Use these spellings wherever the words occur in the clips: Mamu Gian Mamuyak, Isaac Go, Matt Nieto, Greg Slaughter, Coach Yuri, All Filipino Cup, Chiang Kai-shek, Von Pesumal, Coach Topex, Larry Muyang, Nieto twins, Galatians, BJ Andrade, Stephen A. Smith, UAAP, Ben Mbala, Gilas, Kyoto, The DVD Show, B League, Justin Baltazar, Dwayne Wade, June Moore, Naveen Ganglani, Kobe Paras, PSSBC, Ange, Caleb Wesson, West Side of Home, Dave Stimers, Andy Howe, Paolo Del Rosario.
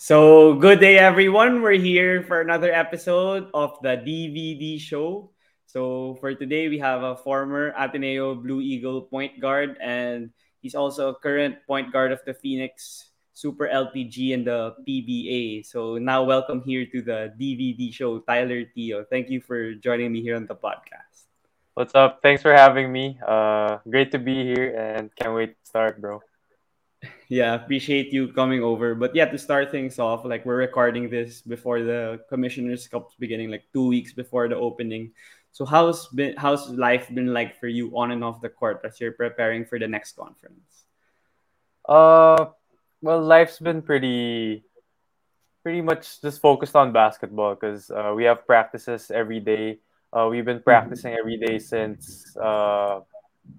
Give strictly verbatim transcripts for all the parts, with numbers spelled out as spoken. So, good day everyone. We're here for another episode of the D V D show. So, for today, we have a former Ateneo Blue Eagle point guard and he's also a current point guard of the Phoenix Super L P G and the P B A. So, now welcome here to the D V D show, Tyler Tio. Thank you for joining me here on the podcast. What's up? Thanks for having me. Uh, great to be here and can't wait to start, bro. Yeah, appreciate you coming over. But yeah, to start things off, like we're recording this before the Commissioner's Cup's beginning, like two weeks before the opening. So how's been how's life been like for you on and off the court as you're preparing for the next conference? Uh, well, life's been pretty, pretty much just focused on basketball because uh, we have practices every day. Uh, we've been practicing every day since uh,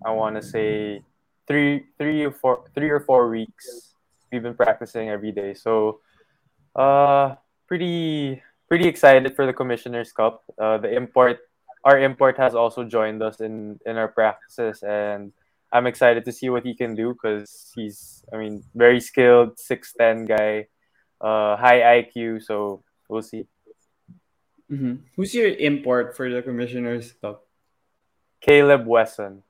I want to say. Three, three or four, three or four weeks. We've been practicing every day, so uh, pretty, pretty excited for the Commissioner's Cup. Uh, the import, our import has also joined us in, in our practices, and I'm excited to see what he can do because he's, I mean, very skilled, six ten guy, uh, high I Q. So we'll see. Mm-hmm. Who's your import for the Commissioner's Cup? Caleb Wesson.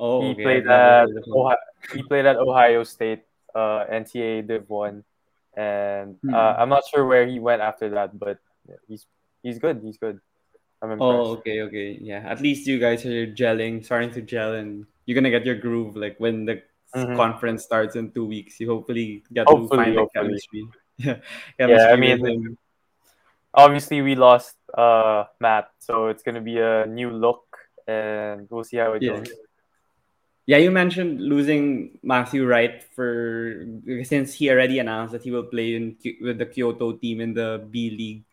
Oh, he, okay. played at Ohio, he played at Ohio State, uh, N C double A Division one, and uh, mm-hmm. I'm not sure where he went after that, but he's he's good. He's good. I'm impressed. Oh, okay, okay, yeah. At least you guys are gelling, starting to gel, and you're gonna get your groove. Like when the mm-hmm. conference starts in two weeks, you hopefully get hopefully, to find hopefully. the chemistry. yeah, yeah. I mean, obviously we lost uh, Matt, so it's gonna be a new look, and we'll see how it yeah. goes. Yeah, you mentioned losing Matthew Wright for since he already announced that he will play in with the Kyoto team in the B League,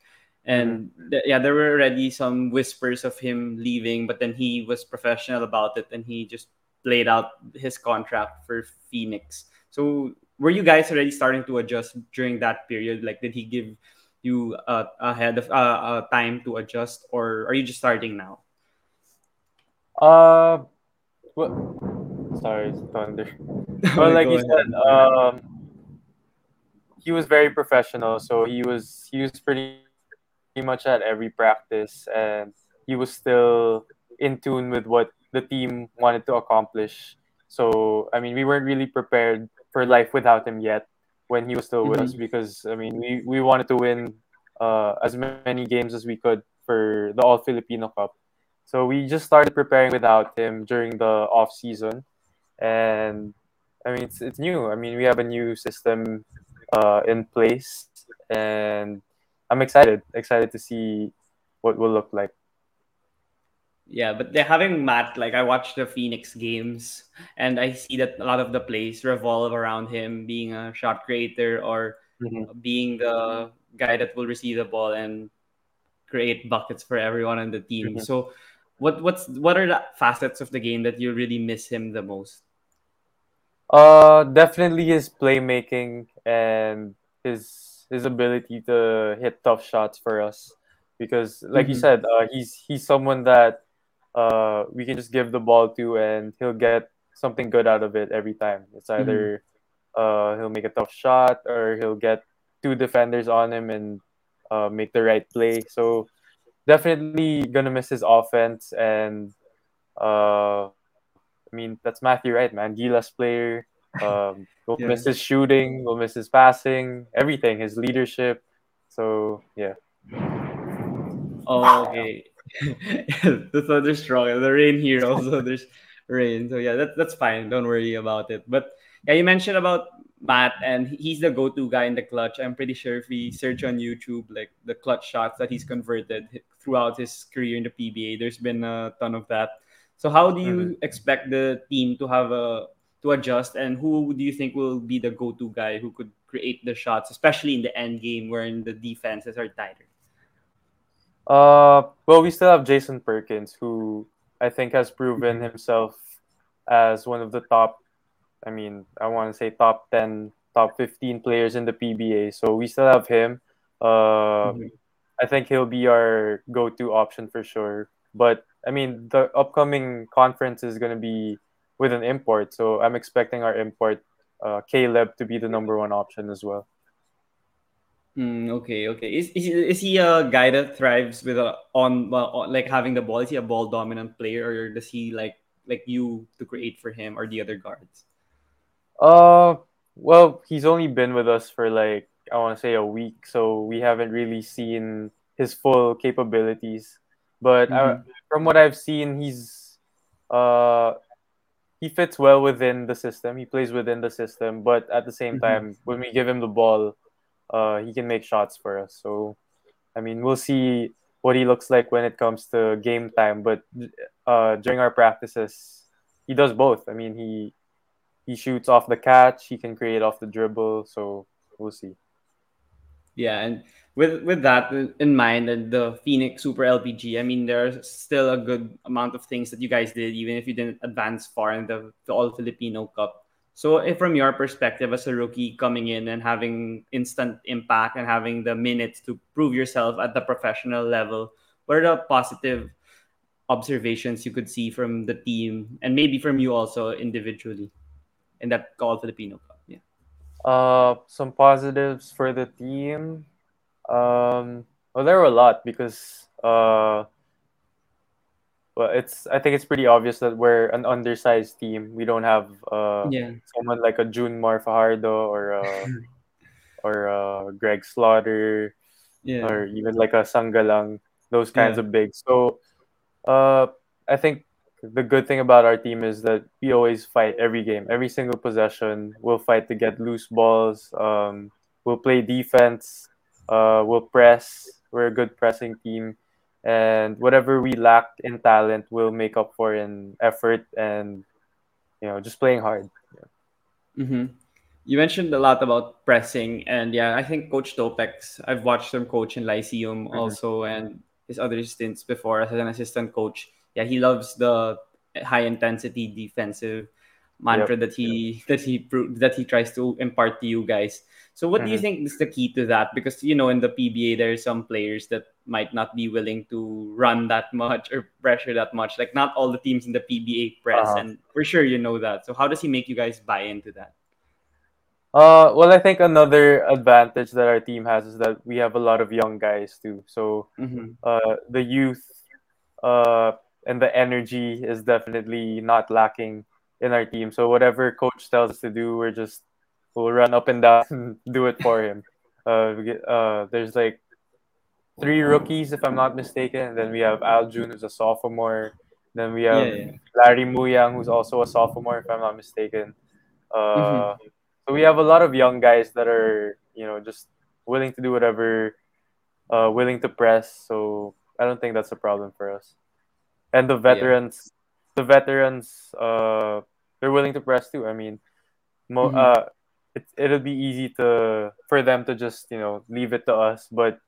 and mm-hmm. th- yeah, there were already some whispers of him leaving, but then he was professional about it and he just played out his contract for Phoenix. So, were you guys already starting to adjust during that period? Like, did he give you uh, ahead of uh, uh, time to adjust, or are you just starting now? Uh, well. Sorry, thunder. But like you said, um, he was very professional. So he was he was pretty, pretty much at every practice, and he was still in tune with what the team wanted to accomplish. So I mean, we weren't really prepared for life without him yet when he was still with mm-hmm. us, because I mean, we, we wanted to win uh, as many games as we could for the All Filipino Cup. So we just started preparing without him during the off season. And I mean, it's it's new. I mean, we have a new system uh, in place, and I'm excited, excited to see what will look like. Yeah, but they're having Matt. Like I watched the Phoenix games, and I see that a lot of the plays revolve around him being a shot creator or mm-hmm. being the guy that will receive the ball and create buckets for everyone on the team. Mm-hmm. So. What what's what are the facets of the game that you really miss him the most? Uh, definitely his playmaking and his his ability to hit tough shots for us, because like mm-hmm. you said, uh, he's he's someone that uh we can just give the ball to and he'll get something good out of it every time. It's either mm-hmm. uh he'll make a tough shot or he'll get two defenders on him and uh make the right play. So. Definitely gonna miss his offense, and uh, I mean that's Matthew Wright, man. Gila's player. Um, we'll yeah. miss his shooting. We'll miss his passing. Everything. His leadership. So yeah. Oh, okay. The thunder's strong. The rain here also. There's rain. So yeah, that's that's fine. Don't worry about it. But yeah, you mentioned about Matt, and he's the go-to guy in the clutch. I'm pretty sure if we search on YouTube, like the clutch shots that he's converted throughout his career in the P B A, there's been a ton of that. So how do you mm-hmm. expect the team to have a to adjust, and who do you think will be the go-to guy who could create the shots, especially in the end game wherein the defenses are tighter? Uh, well, we still have Jason Perkins, who I think has proven himself as one of the top. I mean, I want to say top ten, top fifteen players in the P B A. So we still have him. Uh, mm-hmm. I think he'll be our go-to option for sure. But, I mean, the upcoming conference is going to be with an import. So I'm expecting our import, uh, Caleb, to be the number one option as well. Mm, okay, okay. Is, is is he a guy that thrives with a on, on like having the ball? Is he a ball dominant player, or does he like like you to create for him or the other guards? Uh, well, he's only been with us for like I want to say a week, so we haven't really seen his full capabilities. But mm-hmm. I, from what I've seen, he's uh he fits well within the system. He plays within the system, but at the same mm-hmm. time, when we give him the ball, Uh, he can make shots for us. So, I mean, we'll see what he looks like when it comes to game time. But uh, during our practices, he does both. I mean, he he shoots off the catch. He can create off the dribble. So, we'll see. Yeah, and with with that in mind and the Phoenix Super L P G, I mean, there's still a good amount of things that you guys did, even if you didn't advance far in the, the All Filipino Cup. So if from your perspective as a rookie coming in and having instant impact and having the minutes to prove yourself at the professional level, what are the positive observations you could see from the team and maybe from you also individually in that All Filipino Cup? Yeah. Uh, some positives for the team. Um, well, there were a lot because uh, Well, it's. I think it's pretty obvious that we're an undersized team. We don't have uh, yeah. someone like a June Mar Fajardo or uh, or uh, Greg Slaughter, yeah. or even like a Sanggalang. Those kinds yeah. of big. So, uh, I think the good thing about our team is that we always fight every game, every single possession. We'll fight to get loose balls. Um, we'll play defense. Uh, we'll press. We're a good pressing team. And whatever we lacked in talent, we'll make up for in effort and, you know, just playing hard. Yeah. Mm-hmm. You mentioned a lot about pressing. And, yeah, I think Coach Topex, I've watched him coach in Lyceum mm-hmm. also and his other stints before as an assistant coach. Yeah, he loves the high-intensity defensive mantra yep. that he that he pro- that he tries to impart to you guys. So what mm-hmm. do you think is the key to that? Because, you know, in the P B A, there are some players that might not be willing to run that much or pressure that much. Like, not all the teams in the P B A press, uh-huh. and for sure you know that. So how does he make you guys buy into that? Uh, well, I think another advantage that our team has is that we have a lot of young guys too. So mm-hmm. uh, the youth uh, and the energy is definitely not lacking in our team. So whatever coach tells us to do, we're just, we'll run up and down and do it for him. Uh, uh, there's like three rookies, if I'm not mistaken. And then we have Aljun, who's a sophomore. Then we have yeah, yeah. Larry Muyang, who's also a sophomore, if I'm not mistaken. Uh, mm-hmm. So we have a lot of young guys that are, you know, just willing to do whatever, uh, willing to press. So I don't think that's a problem for us. And the veterans, yeah. the veterans, uh, they're willing to press too. I mean, mo- mm-hmm. uh, it, it'll be easy to for them to just, you know, leave it to us, but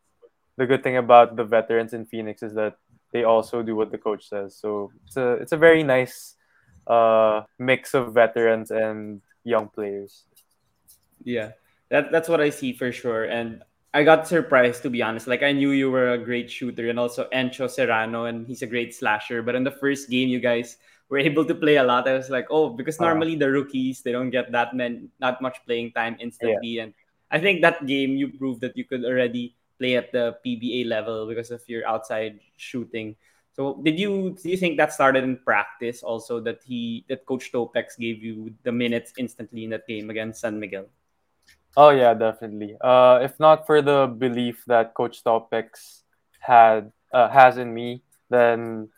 the good thing about the veterans in Phoenix is that they also do what the coach says. So it's a it's a very nice uh, mix of veterans and young players. Yeah, that that's what I see for sure. And I got surprised, to be honest. Like, I knew you were a great shooter and also Encho Serrano, and he's a great slasher. But in the first game, you guys were able to play a lot. I was like, oh, because normally uh, the rookies, they don't get that men, not much playing time instantly. Yeah. And I think that game, you proved that you could already play at the P B A level because of your outside shooting. So did you do you think that started in practice also, that he that Coach Topex gave you the minutes instantly in that game against San Miguel? Oh yeah, definitely. Uh, if not for the belief that Coach Topex had uh, has in me, then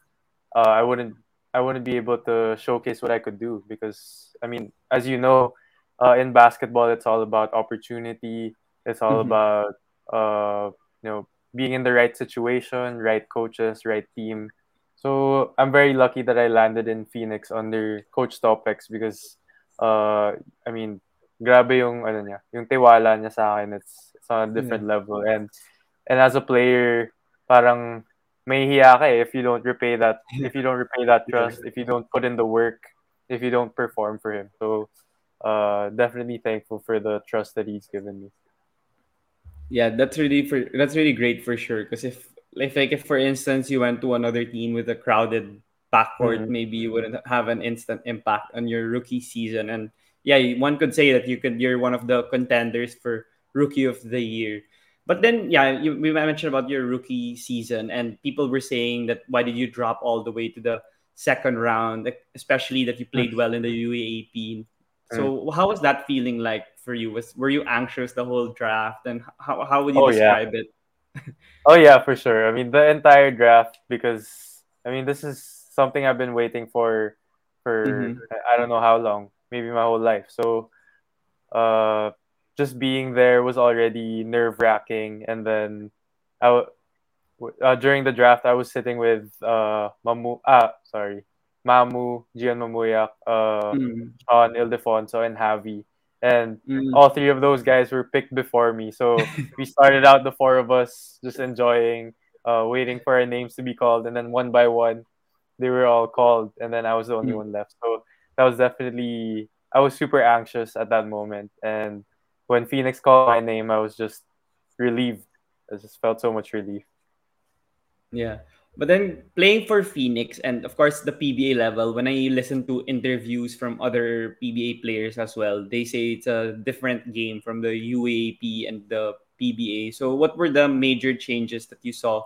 uh, I wouldn't I wouldn't be able to showcase what I could do, because I mean, as you know, uh, in basketball, it's all about opportunity. It's all mm-hmm. about Uh, you know, being in the right situation, right coaches, right team. So I'm very lucky that I landed in Phoenix under Coach Topex because, uh, I mean, grabe yung ano niya, yung tiwala niya sa akin. It's it's on a different yeah. level, and and as a player, parang may hiya ka eh if you don't repay that, if you don't repay that trust, if you don't put in the work, if you don't perform for him. So, uh, definitely thankful for the trust that he's given me. Yeah, that's really for that's really great for sure. Because if if like if for instance you went to another team with a crowded backcourt, mm-hmm. maybe you wouldn't have an instant impact on your rookie season. And yeah, one could say that you could you're one of the contenders for Rookie of the Year. But then, yeah, you, we mentioned about your rookie season, and people were saying that why did you drop all the way to the second round, especially that you played well in the U A A P. So how was that feeling like for you? Was were you anxious the whole draft, and how how would you oh, describe yeah. it? Oh yeah, for sure. I mean, the entire draft, because I mean, this is something I've been waiting for for mm-hmm. I don't know how long, maybe my whole life. So, uh, just being there was already nerve-wracking, and then I uh, during the draft I was sitting with uh Mamu ah sorry. Mamu Gian Mamuyak, uh, mm. Sean Ildefonso, and Javi. And mm. all three of those guys were picked before me. So we started out, the four of us, just enjoying, uh, waiting for our names to be called. And then one by one, they were all called. And then I was the only mm. one left. So that was definitely, I was super anxious at that moment. And when Phoenix called my name, I was just relieved. I just felt so much relief. Yeah. But then playing for Phoenix and, of course, the P B A level, when I listen to interviews from other P B A players as well, they say it's a different game from the U A P and the P B A. So what were the major changes that you saw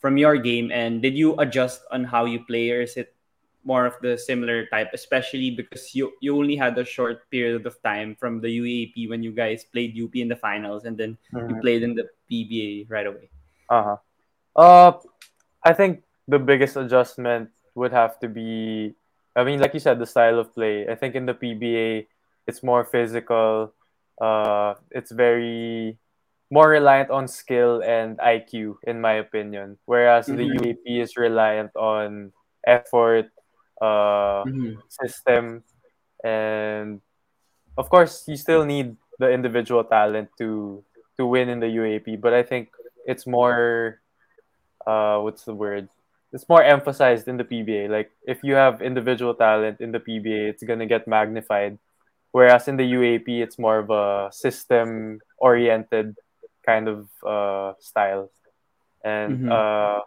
from your game? And did you adjust on how you play, or is it more of the similar type, especially because you, you only had a short period of time from the U A P when you guys played U P in the finals, and then mm-hmm. you played in the P B A right away? Uh-huh. Uh huh. I think the biggest adjustment would have to be, I mean, like you said, the style of play. I think in the P B A, it's more physical. Uh, it's very more reliant on skill and I Q, in my opinion. Whereas mm-hmm. the U A P is reliant on effort, uh, mm-hmm. system. And of course, you still need the individual talent to, to win in the U A P. But I think it's more... Uh, what's the word? It's more emphasized in the P B A. Like, if you have individual talent in the P B A, it's going to get magnified. Whereas in the U A P, it's more of a system-oriented kind of uh, style. And mm-hmm. uh,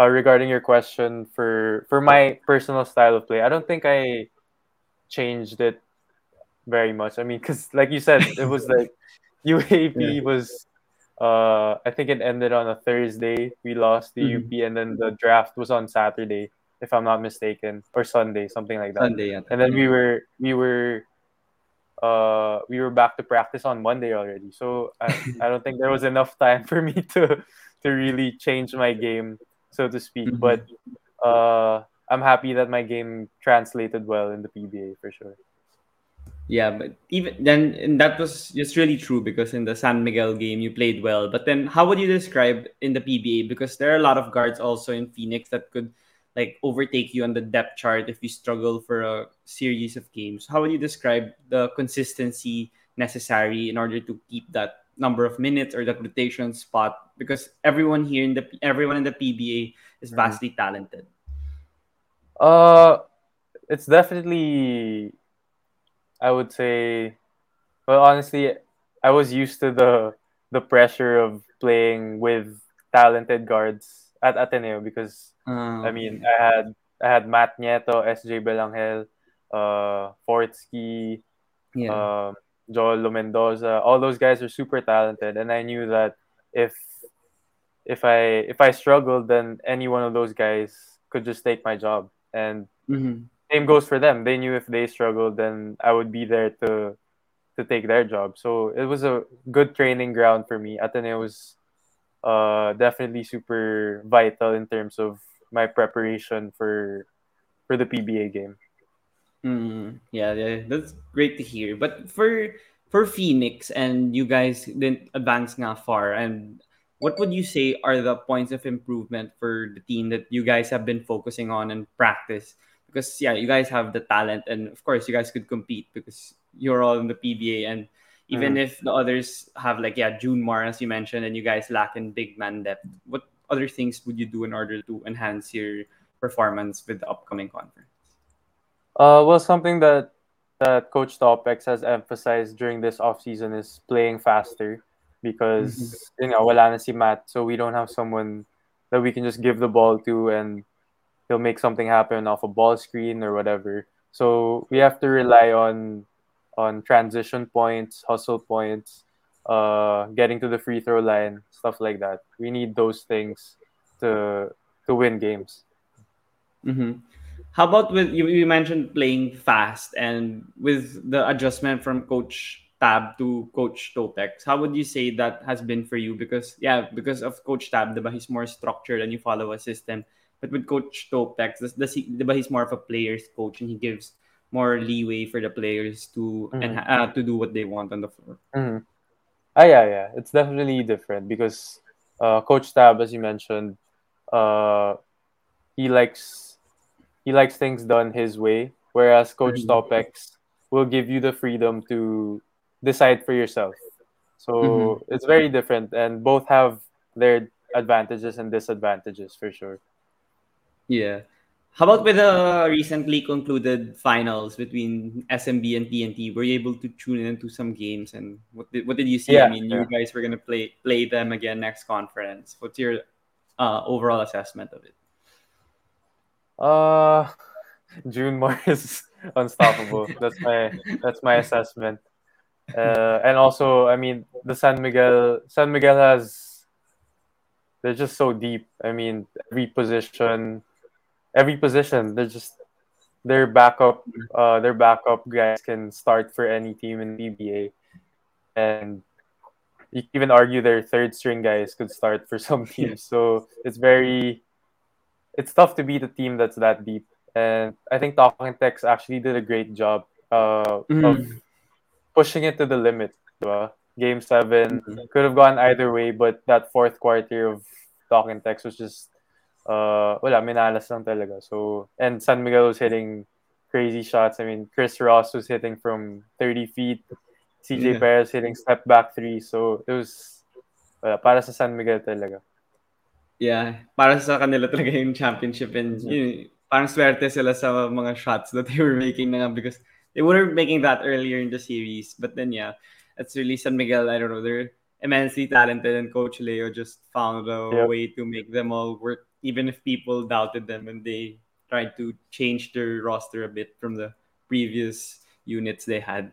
uh, regarding your question, for, for my personal style of play, I don't think I changed it very much. I mean, because like you said, it was like U A P yeah. was... Uh, I think it ended on a Thursday. We lost the mm-hmm. U P, and then the draft was on Saturday, if I'm not mistaken, or Sunday, something like that. Sunday, yeah. And then we were we were, uh, we were back to practice on Monday already. So I, I don't think there was enough time for me to to really change my game, so to speak. Mm-hmm. But uh, I'm happy that my game translated well in the P B A for sure. Yeah, but even then, and that was just really true because in the San Miguel game, you played well. But then how would you describe in the P B A? Because there are a lot of guards also in Phoenix that could like overtake you on the depth chart if you struggle for a series of games. How would you describe the consistency necessary in order to keep that number of minutes or that rotation spot? Because everyone here in the everyone in the P B A is vastly talented. Uh, it's definitely... I would say, well, honestly, I was used to the the pressure of playing with talented guards at Ateneo because, um, I mean, I had I had Matt Nieto, S J Belangel, uh, Fortsky, yeah. uh, Joel Mendoza. All those guys are super talented, and I knew that if if I if I struggled, then any one of those guys could just take my job. And mm-hmm. same goes for them. They knew if they struggled, then I would be there to to take their job. So it was a good training ground for me. Ateneo was uh, definitely super vital in terms of my preparation for for the P B A game. Mm, yeah, yeah, that's great to hear. But for for Phoenix, and you guys didn't advance nga far, and what would you say are the points of improvement for the team that you guys have been focusing on in practice? Because, yeah, you guys have the talent, and of course, you guys could compete because you're all in the P B A. And even mm. if the others have, like, yeah, June Mar, as you mentioned, and you guys lack in big man depth, what other things would you do in order to enhance your performance with the upcoming conference? Uh, well, something that, that Coach Topex has emphasized during this offseason is playing faster because, mm-hmm. you know, wala na si Matt, so we don't have someone that we can just give the ball to and he'll make something happen off a ball screen or whatever. So we have to rely on on transition points, hustle points, uh, getting to the free throw line, stuff like that. We need those things to to win games. Mm-hmm. How about with you, you mentioned playing fast, and with the adjustment from Coach Tab to Coach Topex, how would you say that has been for you? Because yeah, because of Coach Tab, diba, he's more structured and you follow a system. But with Coach Topex, diba, he's more of a player's coach and he gives more leeway for the players to mm-hmm. and uh, to do what they want on the floor. Mm-hmm. Ah, yeah, yeah, it's definitely different because uh, Coach Tab, as you mentioned, uh, he likes he likes things done his way, whereas Coach mm-hmm. Topex will give you the freedom to decide for yourself. So mm-hmm. it's very different, and both have their advantages and disadvantages for sure. Yeah. How about with the recently concluded finals between S M B and T N T? Were you able to tune into some games, and what did, what did you see? Yeah, I mean, yeah. You guys were going to play play them again next conference. What's your uh, overall assessment of it? Uh, June Moore is unstoppable. That's my that's my assessment. Uh, and also, I mean, the San Miguel San Miguel has they're just so deep. I mean, every position. Every position, they're just their backup. Uh, their backup guys can start for any team in P B A, and you can even argue their third string guys could start for some teams. So it's very, it's tough to beat a team that's that deep. And I think Talk 'N Text actually did a great job uh, mm-hmm. of pushing it to the limit. Right? Game seven mm-hmm. could have gone either way, but that fourth quarter of Talk 'N Text was just. Uh, wala, minalas lang talaga. So, and San Miguel was hitting crazy shots. I mean, Chris Ross was hitting from thirty feet. C J yeah. Perez hitting step back three. So, it was wala, para sa San Miguel talaga. Yeah, para sa kanila talaga yung championship. And yeah. yun, parang swerte sila sa mga shots that they were making na nga because they were making that earlier in the series. But then, yeah, it's really San Miguel. I don't know, they're immensely talented, and Coach Leo just found a yep. way to make them all work. Even if people doubted them and they tried to change their roster a bit from the previous units they had.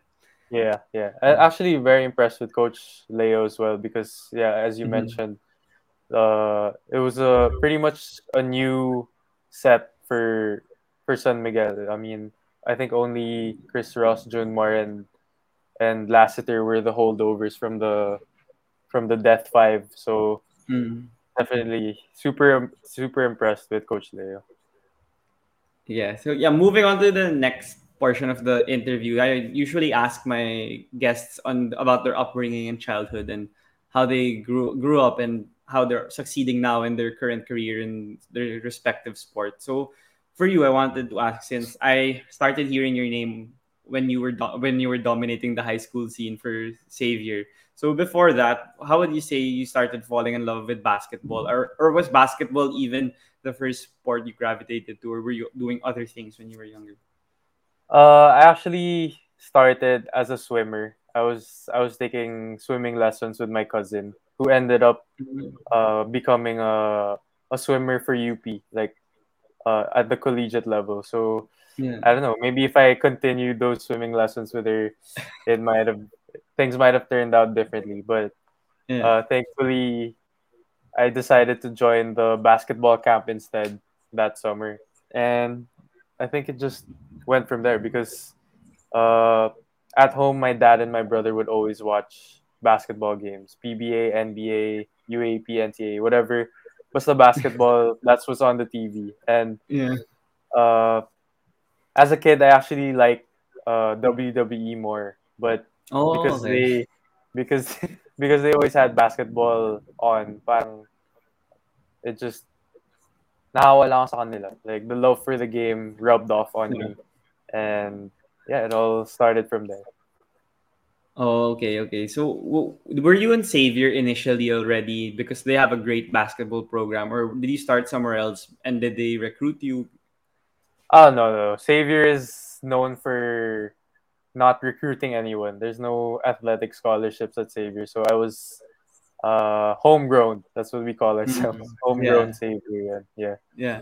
Yeah, yeah. I'm actually very impressed with Coach Leo as well because, yeah, as you mm-hmm. mentioned, uh, it was a pretty much a new set for, for San Miguel. I mean, I think only Chris Ross, June Moore, and, and Lassiter were the holdovers from the from the Death Five. So... Mm. Definitely super, super impressed with Coach Leo. Yeah. So, yeah, moving on to the next portion of the interview. I usually ask my guests on about their upbringing and childhood and how they grew grew up and how they're succeeding now in their current career in their respective sport. So, for you, I wanted to ask, since I started hearing your name when you were do- when you were dominating the high school scene for Xavier. So before that, how would you say you started falling in love with basketball, or or was basketball even the first sport you gravitated to, or were you doing other things when you were younger? Uh, I actually started as a swimmer. I was I was taking swimming lessons with my cousin, who ended up uh, becoming a a swimmer for U P, like uh, at the collegiate level. So yeah. I don't know. Maybe if I continued those swimming lessons with her, it might have. Things might have turned out differently, but yeah. uh, thankfully, I decided to join the basketball camp instead that summer, and I think it just went from there because uh, at home, my dad and my brother would always watch basketball games, P B A, N B A, U A A P, N C A A, whatever. Basta basketball, that's what's on the T V. And yeah. uh, as a kid, I actually liked uh, W W E more, but Oh, because okay. they, because because they always had basketball on. Parang it just nawala sa kanila. Like the love for the game rubbed off on yeah. me, and yeah, it all started from there. Oh, okay, okay. So, w- were you in Xavier initially already because they have a great basketball program, or did you start somewhere else? And did they recruit you? Oh no, no. Xavier is known for not recruiting anyone. There's no athletic scholarships at Xavier. So I was uh, homegrown. That's what we call ourselves. Mm-hmm. Homegrown yeah. Xavier. Yeah. Yeah.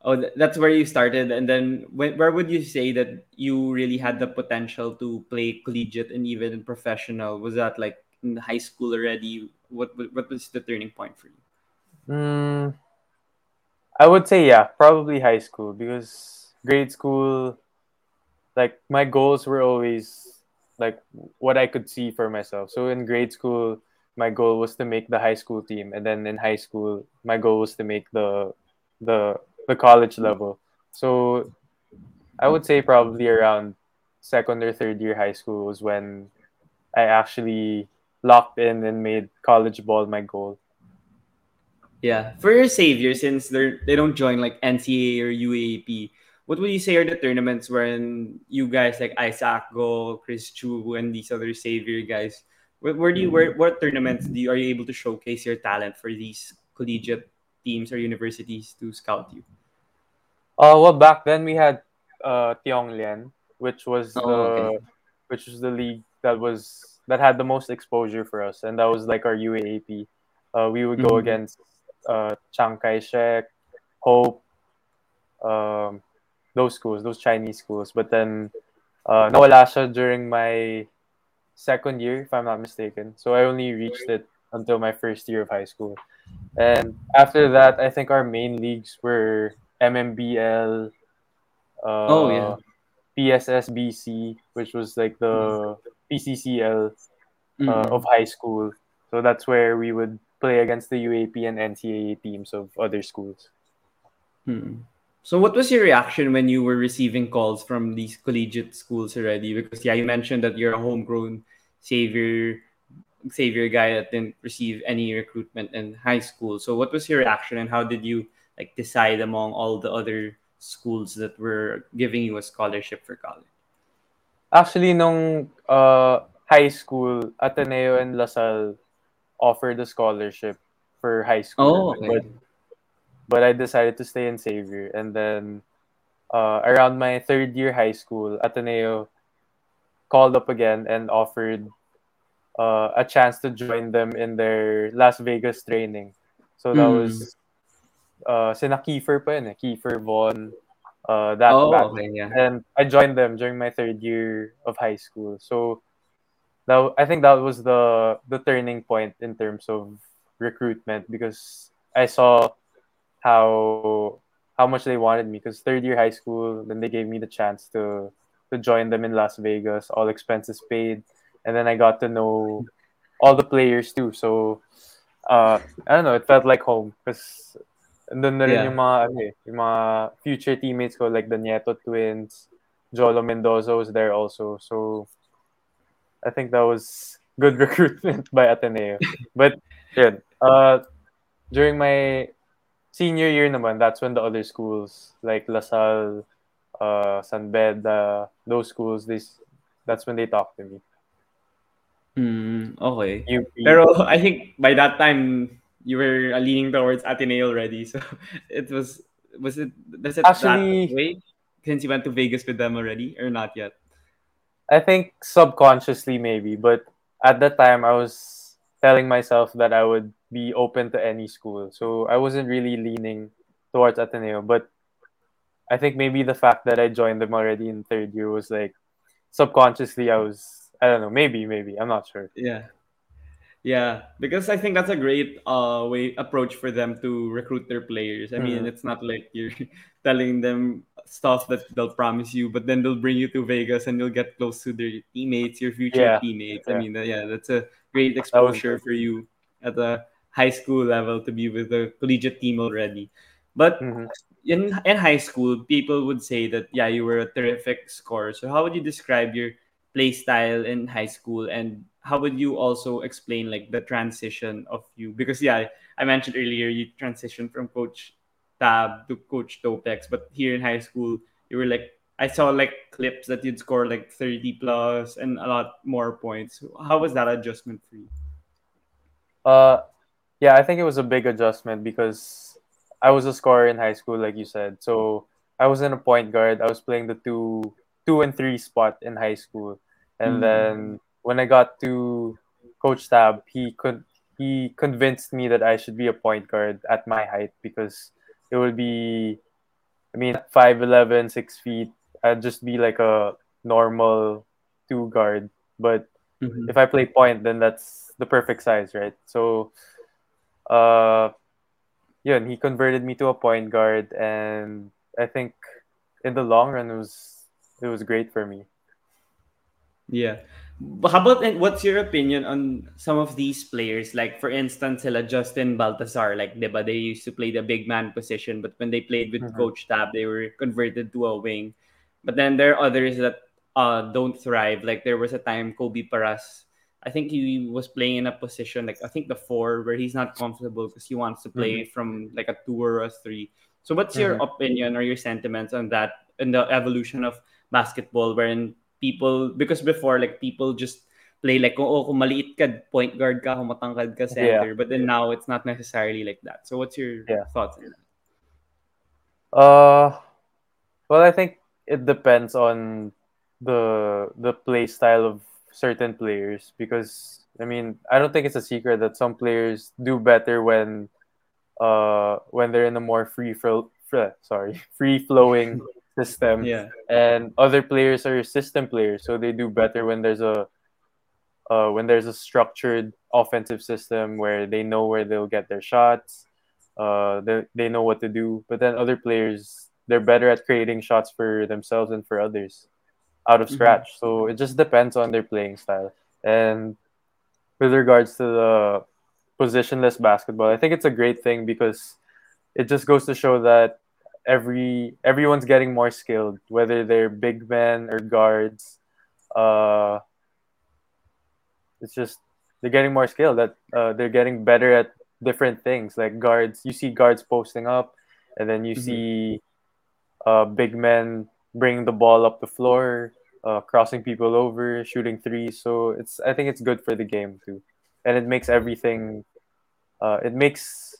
Oh, that's where you started. And then when, where would you say that you really had the potential to play collegiate and even professional? Was that like in high school already, what what was the turning point for you? Mm, I would say, yeah, probably high school, because grade school, like, my goals were always, like, what I could see for myself. So in grade school, my goal was to make the high school team. And then in high school, my goal was to make the the the college level. So I would say probably around second or third year high school was when I actually locked in and made college ball my goal. Yeah. For your Xavier, since they they don't join like N C A A or U A A P, what would you say are the tournaments when you guys like Isaac Go, Chris Chu, and these other Xavier guys, where, where do you where what tournaments do you, are you able to showcase your talent for these collegiate teams or universities to scout you? Uh, well, back then we had uh, Tionglen, which was oh, the okay. which was the league that was that had the most exposure for us, and that was like our U A A P. Uh, we would go mm-hmm. against uh, Chiang Kai-shek, Hope, um, those schools, those Chinese schools. But then uh, nawala siya during my second year, if I'm not mistaken. So I only reached it until my first year of high school. And after that, I think our main leagues were M M B L, uh, oh, yeah. P S S B C, which was like the P C C L uh, mm-hmm. of high school. So that's where we would play against the U A P and N C A A teams of other schools. Hmm. So what was your reaction when you were receiving calls from these collegiate schools already? Because, yeah, you mentioned that you're a homegrown Xavier, Xavier guy that didn't receive any recruitment in high school. So what was your reaction, and how did you like decide among all the other schools that were giving you a scholarship for college? Actually, nung uh, high school, Ateneo and La Salle offered a scholarship for high school. Oh, okay. But, but I decided to stay in Xavier. And then uh, around my third year high school, Ateneo called up again and offered uh, a chance to join them in their Las Vegas training. So that mm. was uh, sina Kiefer pa yun, eh. Kiefer Vaughn, uh, that oh, back. Okay, yeah. And I joined them during my third year of high school. So that, I think that was the the turning point in terms of recruitment, because I saw how how much they wanted me, because third year high school, then they gave me the chance to to join them in Las Vegas, all expenses paid, and then I got to know all the players too. So uh, I don't know, it felt like home, because then na rin yeah. yung mga okay, yung mga future teammates ko, like the Nieto twins, Joel Mendoza was there also. So I think that was good recruitment by Ateneo. But yeah, uh, during my senior year naman, that's when the other schools like La Salle, uh, San Beda, those schools, they, that's when they talked to me. Mm, okay. U P. Pero I think by that time, you were leaning towards Ateneo already. So it was, was it, does it actually that way? Since you went to Vegas with them already, or not yet? I think subconsciously maybe, but at that time I was telling myself that I would be open to any school. So I wasn't really leaning towards Ateneo, but I think maybe the fact that I joined them already in third year was like subconsciously I was, I don't know, maybe, maybe, I'm not sure. Yeah. Yeah, because I think that's a great uh, way approach for them to recruit their players. I mean, mm-hmm. it's not like you're telling them stuff that they'll promise you, but then they'll bring you to Vegas and you'll get close to their teammates, your future yeah. teammates. Yeah. I mean, yeah, that's a great exposure for you at the high school level to be with the collegiate team already. But mm-hmm. in, in high school, people would say that, yeah, you were a terrific scorer. So how would you describe your play style in high school, and how would you also explain like the transition of you? Because yeah, I mentioned earlier you transitioned from Coach Tab to Coach Topex, but here in high school you were like, I saw like clips that you'd score like thirty plus and a lot more points. How was that adjustment for you? Uh, yeah, I think it was a big adjustment because I was a scorer in high school, like you said. So I wasn't a point guard. I was playing the two, two and three spot in high school, and mm. then when I got to Coach Tab, he could he convinced me that I should be a point guard at my height, because it would be, I mean, five eleven, six feet, I'd just be like a normal two guard. But mm-hmm. if I play point, then that's the perfect size, right? So, uh, yeah, he converted me to a point guard, and I think in the long run, it was it was great for me. Yeah. How about, and what's your opinion on some of these players? Like, for instance, sila Justin Baltazar, like, diba, they used to play the big man position, but when they played with mm-hmm. Coach Tab, they were converted to a wing. But then there are others that uh, don't thrive. Like, there was a time Kobe Paras, I think he was playing in a position, like, I think the four, where he's not comfortable because he wants to play mm-hmm. from, like, a two or a three. So what's mm-hmm. your opinion or your sentiments on that, in the evolution of basketball, wherein people, because before, like, people just play like, oh, kung maliit ka, point guard ka, kung matangkad ka, center. Yeah. But then now, it's not necessarily like that. So what's your yeah. thoughts on that? Uh, well, I think it depends on the the play style of certain players, because, I mean, I don't think it's a secret that some players do better when uh when they're in a more free flow, sorry, free flowing system, yeah. and other players are system players, so they do better when there's a uh, when there's a structured offensive system where they know where they'll get their shots, uh, they they know what to do. But then other players, they're better at creating shots for themselves and for others out of scratch. Mm-hmm. So it just depends on their playing style. And with regards to the positionless basketball, I think it's a great thing because it just goes to show that Every everyone's getting more skilled, whether they're big men or guards. Uh, it's just they're getting more skilled. That uh, they're getting better at different things. Like guards, you see guards posting up, and then you mm-hmm. see uh, big men bringing the ball up the floor, uh, crossing people over, shooting threes. So it's I think it's good for the game too, and it makes everything. Uh, it makes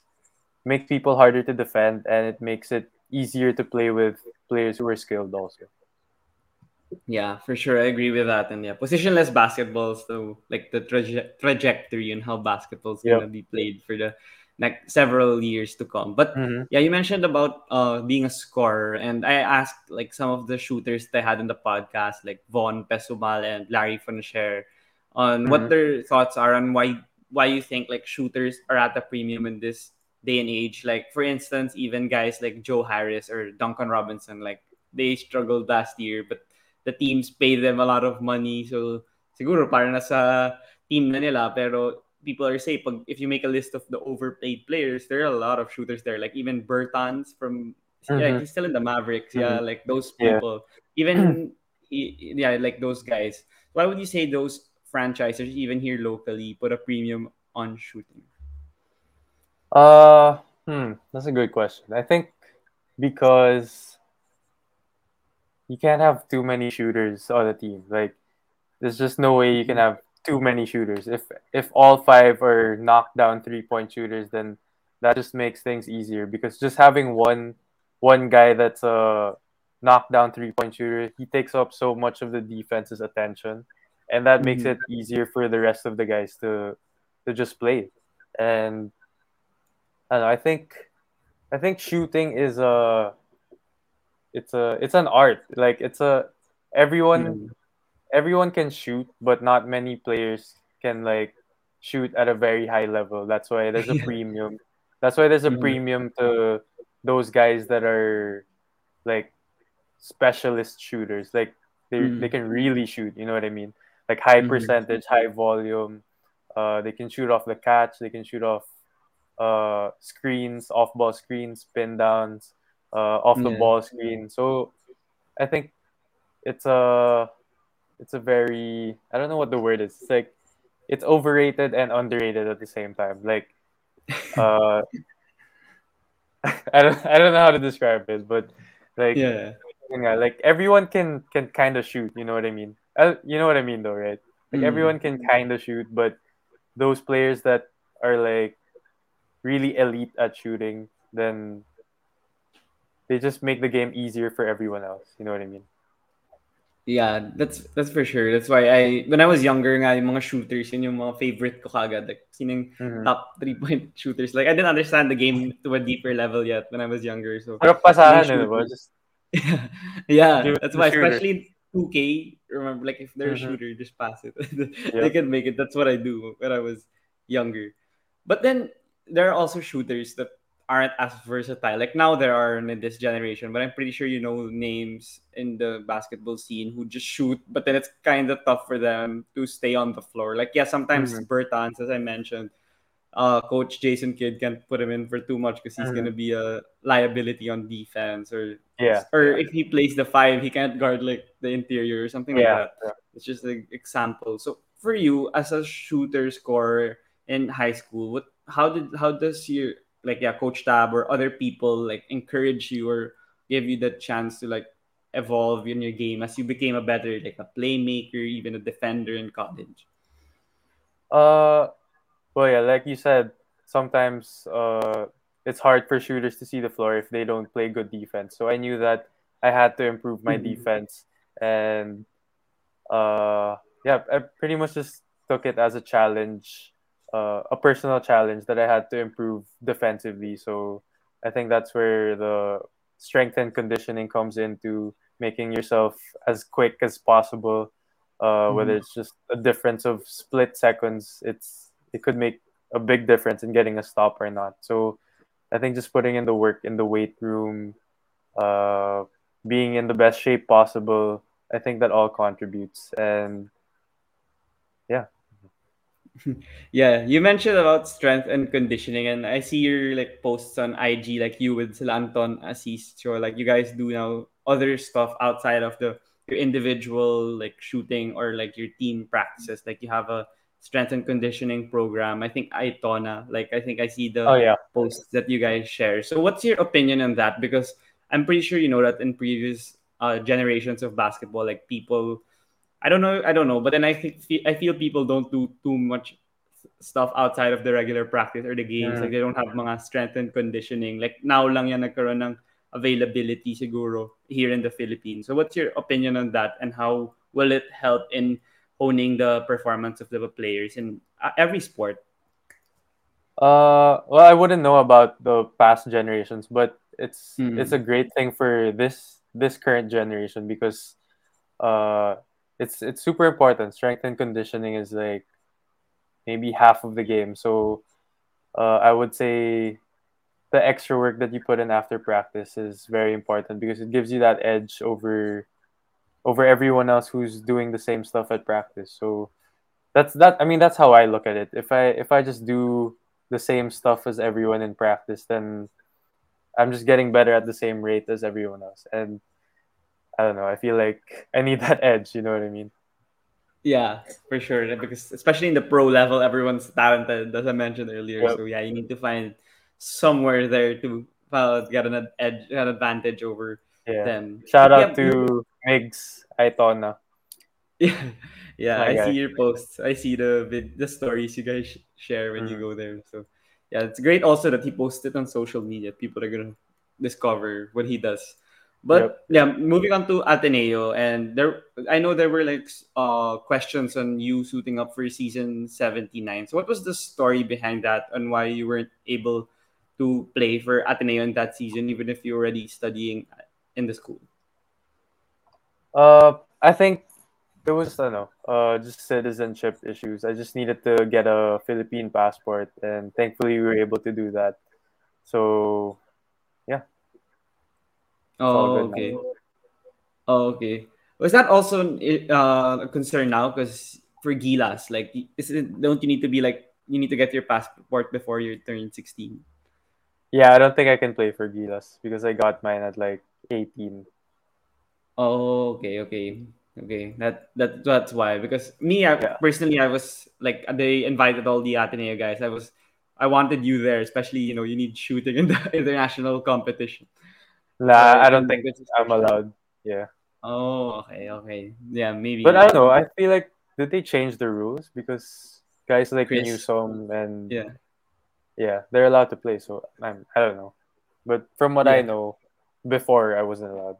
makes people harder to defend, and it makes it easier to play with players who are skilled also. Yeah, for sure. I agree with that. And yeah, positionless basketball, so like the traje- trajectory and how basketball is yep. going to be played for the next several years to come. But mm-hmm. yeah, you mentioned about uh, being a scorer, and I asked like some of the shooters that I had in the podcast, like Von Pesumal and Larry Fonasher, on mm-hmm. what their thoughts are on why why you think like shooters are at a premium in this day and age. Like, for instance, even guys like Joe Harris or Duncan Robinson, like, they struggled last year, but the teams paid them a lot of money. So, siguro para nasa team na nila, pero people are saying, pag, if you make a list of the overpaid players, there are a lot of shooters there. Like, even Bertans from, mm-hmm. yeah, he's still in the Mavericks. Mm-hmm. Yeah, like, those people. Yeah. Even, yeah, like, those guys. Why would you say those franchises, even here locally, put a premium on shooting? Uh, hmm, that's a good question. I think because you can't have too many shooters on the team. Like, there's just no way you can have too many shooters. If if all five are knockdown three-point shooters, then that just makes things easier, because just having one one guy that's a knockdown three-point shooter, he takes up so much of the defense's attention, and that mm-hmm. makes it easier for the rest of the guys to to just play. And I don't know, I think, I think shooting is a, it's a, it's an art. Like it's a, everyone, mm. everyone can shoot, but not many players can like shoot at a very high level. That's why there's a premium. That's why there's a mm. premium to those guys that are like specialist shooters. Like they mm. they can really shoot. You know what I mean? Like high percentage, mm-hmm. high volume. Uh, they can shoot off the catch. They can shoot off uh screens, off ball screens, pin downs, uh off the yeah. ball screen. So I think it's a it's a very I don't know what the word is. It's like it's overrated and underrated at the same time. Like uh I don't I don't know how to describe it, but like yeah, yeah like everyone can can kind of shoot, you know what I mean? Uh, you know what I mean though, right? Like mm. everyone can kind of shoot, but those players that are like really elite at shooting, then they just make the game easier for everyone else. You know what I mean? Yeah, that's that's for sure. That's why I, when I was younger, nga, yung mga shooters, yun yung mga favorite ko kagad. Like, sinong mm-hmm. top three-point shooters. Like, I didn't understand the game to a deeper level yet when I was younger. So, pero pasahan, diba? Just... yeah, yeah, that's why, especially in two K remember, like, if they're mm-hmm. a shooter, just pass it. They yeah. can make it. That's what I do when I was younger. But then there are also shooters that aren't as versatile. Like, now there are in this generation, but I'm pretty sure you know names in the basketball scene who just shoot, but then it's kind of tough for them to stay on the floor. Like, yeah, sometimes mm-hmm. Bertans, as I mentioned, uh, Coach Jason Kidd can't put him in for too much because he's mm-hmm. going to be a liability on defense. Or yeah. or if he plays the five, he can't guard, like, the interior or something yeah. like that. Yeah. It's just an example. So for you, as a shooter scorer in high school, what how did how does your like yeah Coach Tab or other people like encourage you or give you the chance to like evolve in your game as you became a better like a playmaker, even a defender in college? Uh well yeah like you said, sometimes uh it's hard for shooters to see the floor if they don't play good defense. So I knew that I had to improve my mm-hmm. defense, and uh yeah I pretty much just took it as a challenge. Uh, a personal challenge that I had to improve defensively. So I think that's where the strength and conditioning comes into making yourself as quick as possible. Uh, mm. Whether it's just a difference of split seconds, it's it could make a big difference in getting a stop or not. So I think just putting in the work in the weight room, uh, being in the best shape possible, I think that all contributes. And yeah. Yeah, you mentioned about strength and conditioning, and I see your like posts on I G, like you with Anton Assis, or like you guys do now other stuff outside of the your individual like shooting or like your team practices. Like you have a strength and conditioning program. I think Aitona, like I think I see the oh, yeah. posts that you guys share. So what's your opinion on that? Because I'm pretty sure you know that in previous uh, generations of basketball, like people. I don't know. I don't know. But then I think I feel people don't do too much stuff outside of the regular practice or the games. Yeah. Like they don't have mga strength and conditioning. Like now lang yan nagkaroon ng availability siguro here in the Philippines. So what's your opinion on that, and how will it help in honing the performance of the players in every sport? Uh, well, I wouldn't know about the past generations, but it's mm-hmm. it's a great thing for this this current generation because. Uh, It's it's super important. Strength and conditioning is like maybe half of the game. So uh, I would say the extra work that you put in after practice is very important because it gives you that edge over over everyone else who's doing the same stuff at practice. So that's that. I mean, that's how I look at it. If I if I just do the same stuff as everyone in practice, then I'm just getting better at the same rate as everyone else. And I don't know. I feel like I need that edge. You know what I mean? Yeah, for sure. Because especially in the pro level, everyone's talented, as I mentioned earlier. Yep. So yeah, you need to find somewhere there to uh, get an edge, an advantage over yeah. them. Shout but, out yeah. to Migs Aitona. Yeah, yeah. My I guy. see your posts. I see the vid- the stories you guys share when mm-hmm. you go there. So yeah, it's great also that he posts it on social media. People are gonna discover what he does. But yep. yeah, moving on to Ateneo, and there, I know there were like uh, questions on you suiting up for season seventy-nine. So what was the story behind that, and why you weren't able to play for Ateneo in that season, even if you're already studying in the school? Uh, I think there was, I don't know, uh, just citizenship issues. I just needed to get a Philippine passport, and thankfully we were able to do that. So, yeah. Oh, okay. Oh, okay. Was that also uh, a concern now? Because for Gilas, like, isn't, don't you need to be like, you need to get your passport before you turn sixteen? Yeah, I don't think I can play for Gilas because I got mine at like eighteen. Oh, okay, okay. Okay, that, that that's why. Because me, I, yeah. personally, I was like, they invited all the Ateneo guys. I was, I wanted you there, especially, you know, you need shooting in the international competition. Nah, I don't think I'm allowed. Yeah. Oh, okay, okay. Yeah, maybe. But I don't know. I feel like, did they change the rules? Because guys like Chris, Newsom and... Yeah. Yeah, they're allowed to play, so I'm, I don't know. But from what yeah. I know, before I wasn't allowed.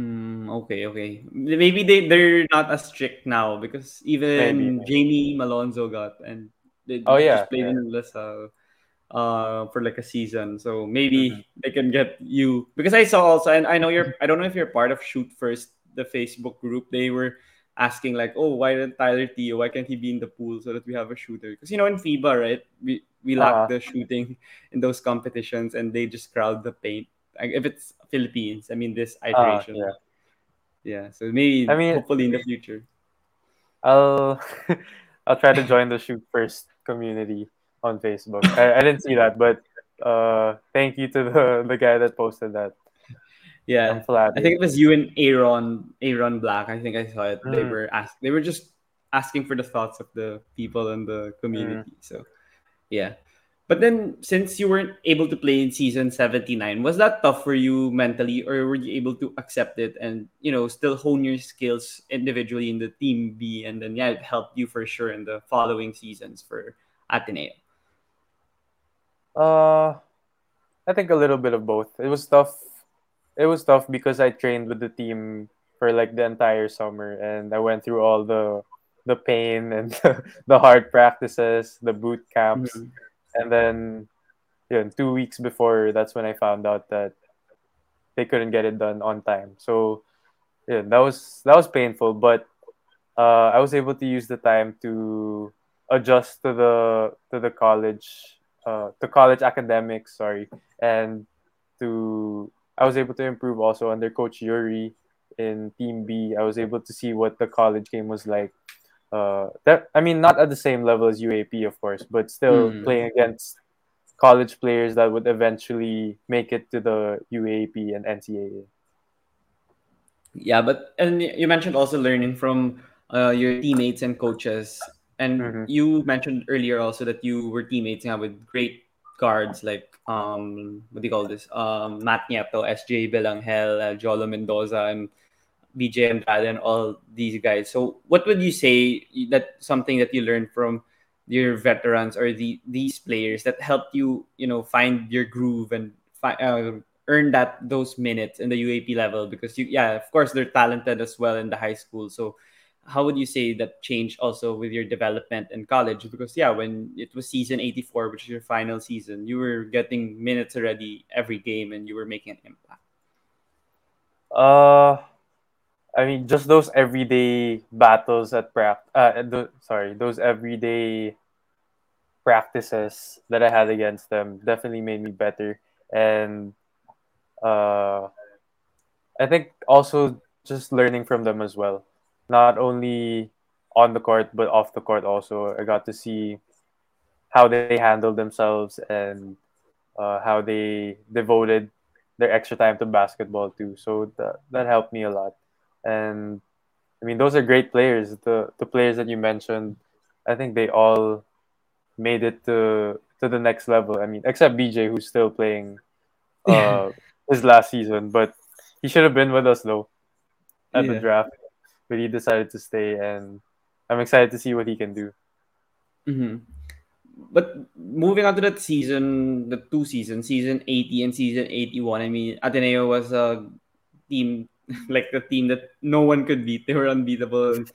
Mm, okay, okay. Maybe they, they're not as strict now because even maybe. Jamie Malonzo got and they oh, yeah, just played yeah. in La Salle. Uh, for like a season, so maybe mm-hmm. they can get you because I saw also, and I know you're. I don't know if you're part of Shoot First the Facebook group, they were asking like, oh, why didn't Tyler Tio, why can't he be in the pool so that we have a shooter? Because, you know, in FIBA, right, we, we lack uh-huh. the shooting in those competitions, and they just crowd the paint. If it's Philippines, I mean, this iteration. Uh, yeah. yeah, so maybe, I mean, hopefully in the future. I'll, I'll try to join the Shoot First community on Facebook. I, I didn't see that, but uh, thank you to the, the guy that posted that. Yeah, I think it was you and Aaron, Aaron Black. I think I saw it. Mm. They were ask, they were just asking for the thoughts of the people in the community. Mm. So, yeah. But then, since you weren't able to play in season seventy-nine, was that tough for you mentally, or were you able to accept it and, you know, still hone your skills individually in the Team B, and then yeah, it helped you for sure in the following seasons for Ateneo? Uh, I think a little bit of both. It was tough. It was tough because I trained with the team for like the entire summer, and I went through all the the pain and the, the hard practices, the boot camps. Mm-hmm. And then, you know, two weeks before, that's when I found out that they couldn't get it done on time. So, yeah, that was that was painful. But uh, I was able to use the time to adjust to the to the college uh, to college academics. Sorry, and to I was able to improve also under Coach Yuri in Team B. I was able to see what the college game was like. Uh, that I mean, not at the same level as U A P, of course, but still mm. playing against college players that would eventually make it to the U A A P and N C A A. Yeah, but and you mentioned also learning from uh, your teammates and coaches, and mm-hmm. you mentioned earlier also that you were teammates yeah, with great guards like um, what do you call this? Um, Matt Nieto, S J Belanghel, uh, Joel Mendoza, and B J Andrade and all these guys. So what would you say that something that you learned from your veterans or the these players that helped you, you know, find your groove and fi- uh, earn that those minutes in the U A P level? Because you, yeah, of course they're talented as well in the high school. So how would you say that changed also with your development in college? Because yeah, when it was season eighty-four, which is your final season, you were getting minutes already every game, and you were making an impact. Uh. I mean, just those everyday battles at practice. Uh, th- sorry, those everyday practices that I had against them definitely made me better. And uh, I think also just learning from them as well. Not only on the court, but off the court also. I got to see how they handled themselves and uh, how they devoted their extra time to basketball too. So th- that helped me a lot. And I mean, those are great players. The the players that you mentioned, I think they all made it to to the next level. I mean, except B J, who's still playing uh, his last season, but he should have been with us though at yeah. the draft. But he decided to stay, and I'm excited to see what he can do. Mm-hmm. But moving on to that season, the two seasons, season eighty and season eighty-one. I mean, Ateneo was a team. Like the team that no one could beat. They were unbeatable in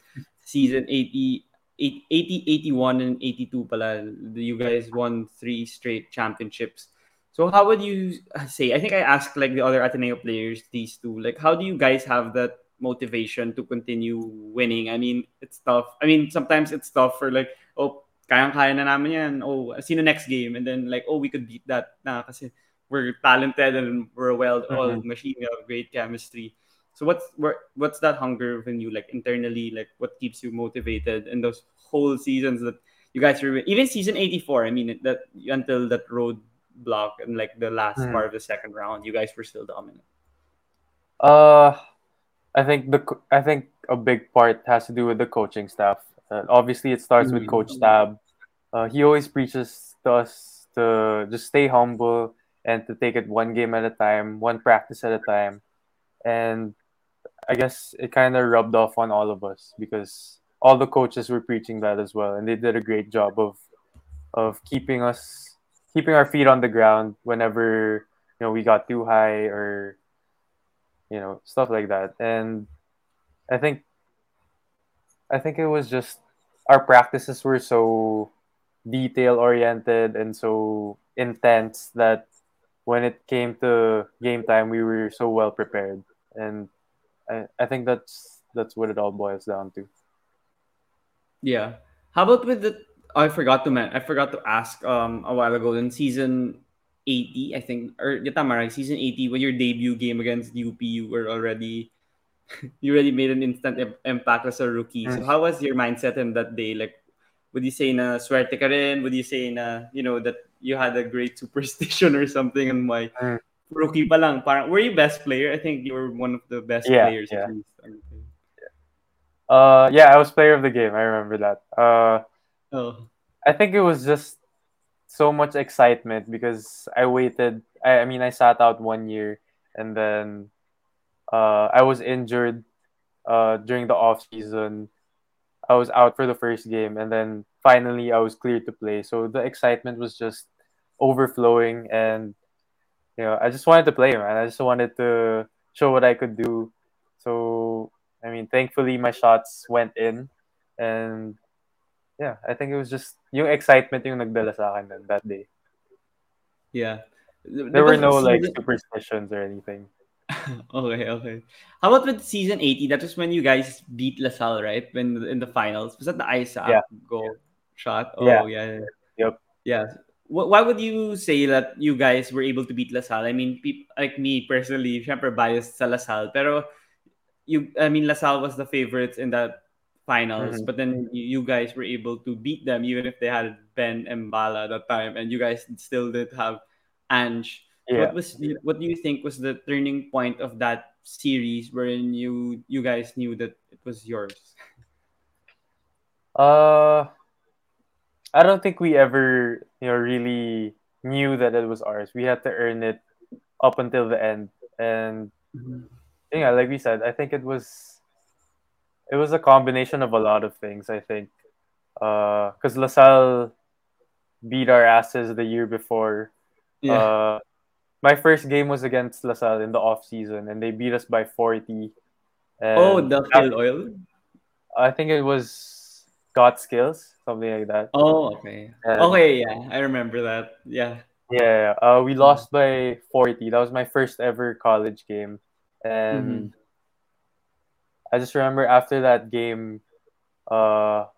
season eighty, eighty, eighty-one, and eighty-two pala. You guys won three straight championships. So how would you say, I think I asked like the other Ateneo players, these two, like how do you guys have that motivation to continue winning? I mean, it's tough. I mean, sometimes it's tough for like, oh, kayang-kaya na namin yan. Oh, see the next game. And then like, oh, we could beat that na kasi we're talented and we're a well-oiled mm-hmm. machine. We have great chemistry. So what's what's that hunger when you like internally, like what keeps you motivated in those whole seasons that you guys were even season eighty-four? I mean, that until that roadblock and like the last mm. part of the second round, you guys were still dominant. Uh, I think the I think a big part has to do with the coaching staff. Uh, obviously, it starts mm-hmm. with Coach Tab. Uh, he always preaches to us to just stay humble and to take it one game at a time, one practice at a time, and I guess it kind of rubbed off on all of us because all the coaches were preaching that as well, and they did a great job of of keeping us keeping our feet on the ground whenever, you know, we got too high or, you know, stuff like that. And I think I think it was just our practices were so detail oriented and so intense that when it came to game time, we were so well prepared. And I, I think that's that's what it all boils down to. Yeah. How about with the I forgot to man I forgot to ask um a while ago in season eighty, I think, or tama right, season eighty, when your debut game against U P, you were already you already made an instant impact as a rookie. So how was your mindset in that day? Like, would you say na swerte ka rin? Would you say na, you know, that you had a great superstition or something? And my mm. rookie pa lang, parang, were you best player? I think you were one of the best yeah, players. Yeah. At least. Yeah. Uh, yeah, I was player of the game. I remember that. Uh, oh. I think it was just so much excitement because I waited. I, I mean, I sat out one year and then uh, I was injured uh, during the off season. I was out for the first game, and then finally I was cleared to play. So the excitement was just overflowing, and you know, I just wanted to play, man. I just wanted to show what I could do. So I mean, thankfully my shots went in, and yeah, I think it was just yung excitement yung nagdala sa akin then, that day. Yeah, there were no like superstitions or anything. okay, okay. How about with season eighty? That was when you guys beat La Salle, right? When in the finals, was that the I S A P yeah. goal yeah. shot? Oh, yeah. yeah. Yep. Yeah. Why would you say that you guys were able to beat La Salle? I mean, people like me personally, syempre biased sa La Salle, pero you, I mean, La Salle was the favorites in that finals, mm-hmm. but then you guys were able to beat them, even if they had Ben Mbala at that time, and you guys still did have Ange. Yeah. What was what do you think was the turning point of that series wherein you you guys knew that it was yours? Uh, I don't think we ever you know really knew that it was ours. We had to earn it up until the end, and mm-hmm. yeah, like we said, I think it was it was a combination of a lot of things. I think because uh, La Salle beat our asses the year before. Yeah. Uh, My first game was against La Salle in the off-season, and they beat us by forty. And oh, Ducktail Oil? I think it was God Skills, something like that. Oh, okay. And okay, yeah. I remember that. Yeah. Yeah. Uh, we lost by forty. That was my first ever college game. And mm-hmm. I just remember after that game, uh,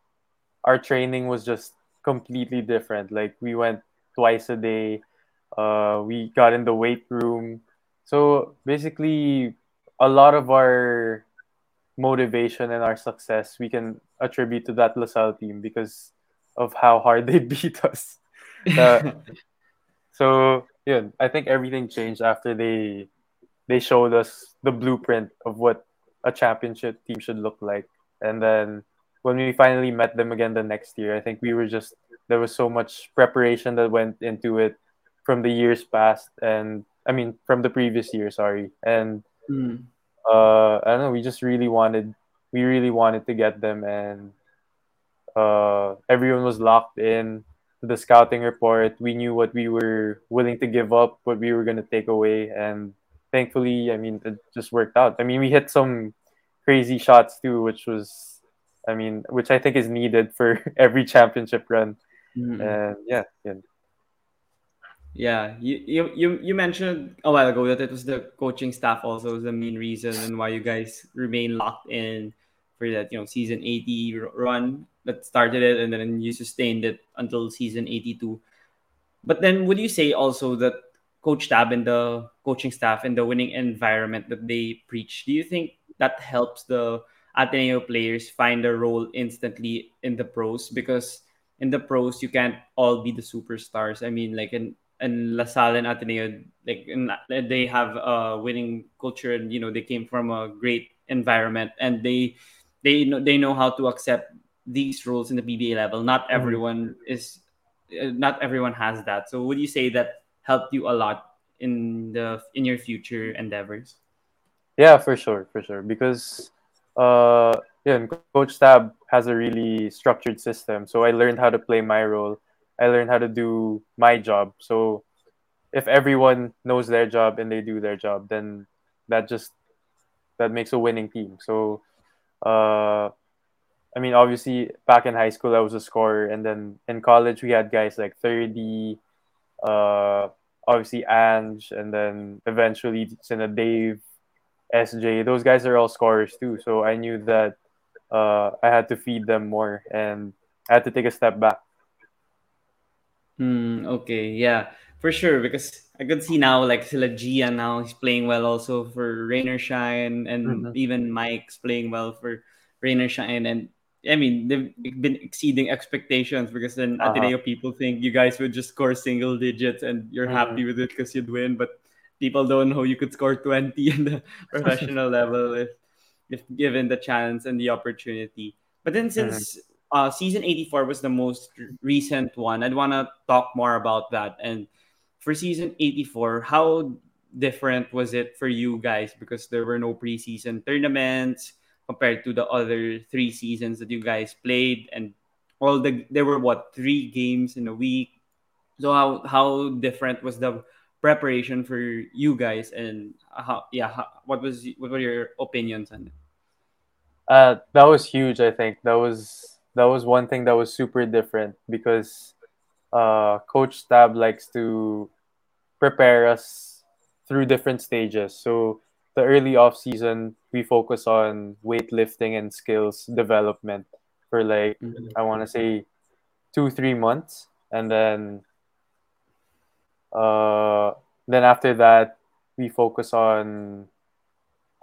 our training was just completely different. Like, we went twice a day. Uh, we got in the weight room. So basically, a lot of our motivation and our success, we can attribute to that La Salle team because of how hard they beat us. Uh, so yeah, I think everything changed after they they showed us the blueprint of what a championship team should look like. And then when we finally met them again the next year, I think we were just, there was so much preparation that went into it from the years past, and I mean from the previous year, sorry. And mm. uh, I don't know, we just really wanted, we really wanted to get them, and uh, everyone was locked in to the scouting report. We knew what we were willing to give up, what we were going to take away, and thankfully, I mean, it just worked out. I mean, we hit some crazy shots too, which was, I mean, which I think is needed for every championship run. Mm. And yeah, yeah. Yeah, you you you mentioned a while ago that it was the coaching staff also was the main reason and why you guys remain locked in for that, you know, season eighty run that started it, and then you sustained it until season eighty-two. But then would you say also that Coach Tab and the coaching staff and the winning environment that they preach, do you think that helps the Ateneo players find a role instantly in the pros? Because in the pros, you can't all be the superstars. I mean, like in And La Salle and Ateneo, like and they have a winning culture, and you know they came from a great environment, and they they know they know how to accept these rules in the P B A level. Not everyone is, not everyone has that. So would you say that helped you a lot in the in your future endeavors? Yeah, for sure, for sure. Because uh, yeah, Coach Tab has a really structured system, so I learned how to play my role. I learned how to do my job. So if everyone knows their job and they do their job, then that just, that makes a winning team. So, uh, I mean, obviously back in high school, I was a scorer. And then in college, we had guys like thirty, uh, obviously Ange, and then eventually Dave. S J, those guys are all scorers too. So I knew that uh, I had to feed them more and I had to take a step back. Mm, okay, yeah, for sure. Because I could see now, like, sila Gia now, he's playing well also for Rain or Shine, and mm-hmm. even Mike's playing well for Rain or Shine. And I mean, they've been exceeding expectations, because then uh-huh. Ateneo people think you guys would just score single digits and you're mm-hmm. happy with it because you'd win. But people don't know you could score twenty in the professional level if, if given the chance and the opportunity. But then since mm-hmm. uh, Season eighty-four was the most recent one, I'd want to talk more about that. And for Season eighty-four, how different was it for you guys? Because there were no preseason tournaments compared to the other three seasons that you guys played, and all the there were what three games in a week. So how how different was the preparation for you guys, and how yeah how, what was what were your opinions on it? Uh, that was huge. I think that was that was one thing that was super different, because uh, Coach Tab likes to prepare us through different stages. So the early off season, we focus on weightlifting and skills development for like, mm-hmm. I want to say two, three months. And then, uh, then after that, we focus on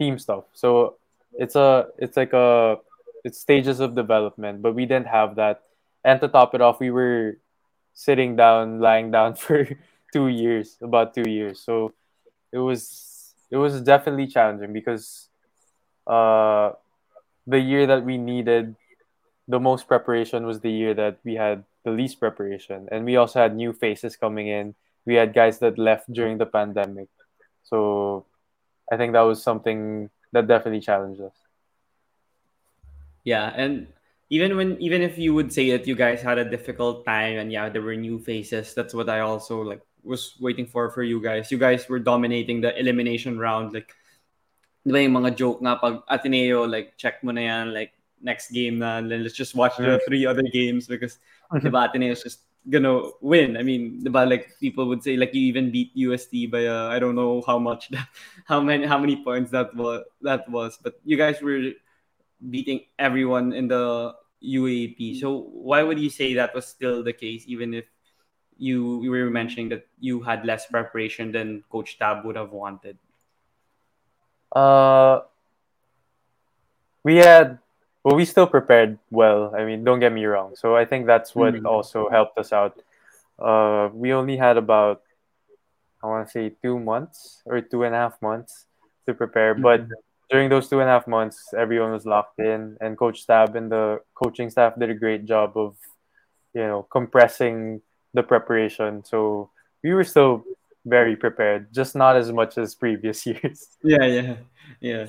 team stuff. So it's a, it's like a, it's stages of development, but we didn't have that. And to top it off, we were sitting down, lying down for two years, about two years. So it was, it was definitely challenging, because Uh, the year that we needed the most preparation was the year that we had the least preparation. And we also had new faces coming in. We had guys that left during the pandemic. So I think that was something that definitely challenged us. Yeah, and even when even if you would say that you guys had a difficult time and yeah, there were new faces, that's what I also like was waiting for for you guys. You guys were dominating the elimination round, like diba yung mga joke nga pag Ateneo, like, check mo na yan, like, next game na, let's just watch the three other games, because diba Ateneo's just gonna win. I mean, diba, like, people would say, like, you even beat U S T by, uh, I don't know how much, that, how many how many points that was, that was. But you guys were beating everyone in the U A A P. So why would you say that was still the case, even if you, you were mentioning that you had less preparation than Coach Tab would have wanted? Uh, we had, well, we still prepared well. I mean, don't get me wrong. So I think that's what mm-hmm. also helped us out. Uh, we only had about, I want to say two months or two and a half months to prepare. Mm-hmm. But during those two and a half months, everyone was locked in, and Coach Tab and the coaching staff did a great job of, you know, compressing the preparation. So we were still very prepared, just not as much as previous years. Yeah, yeah, yeah.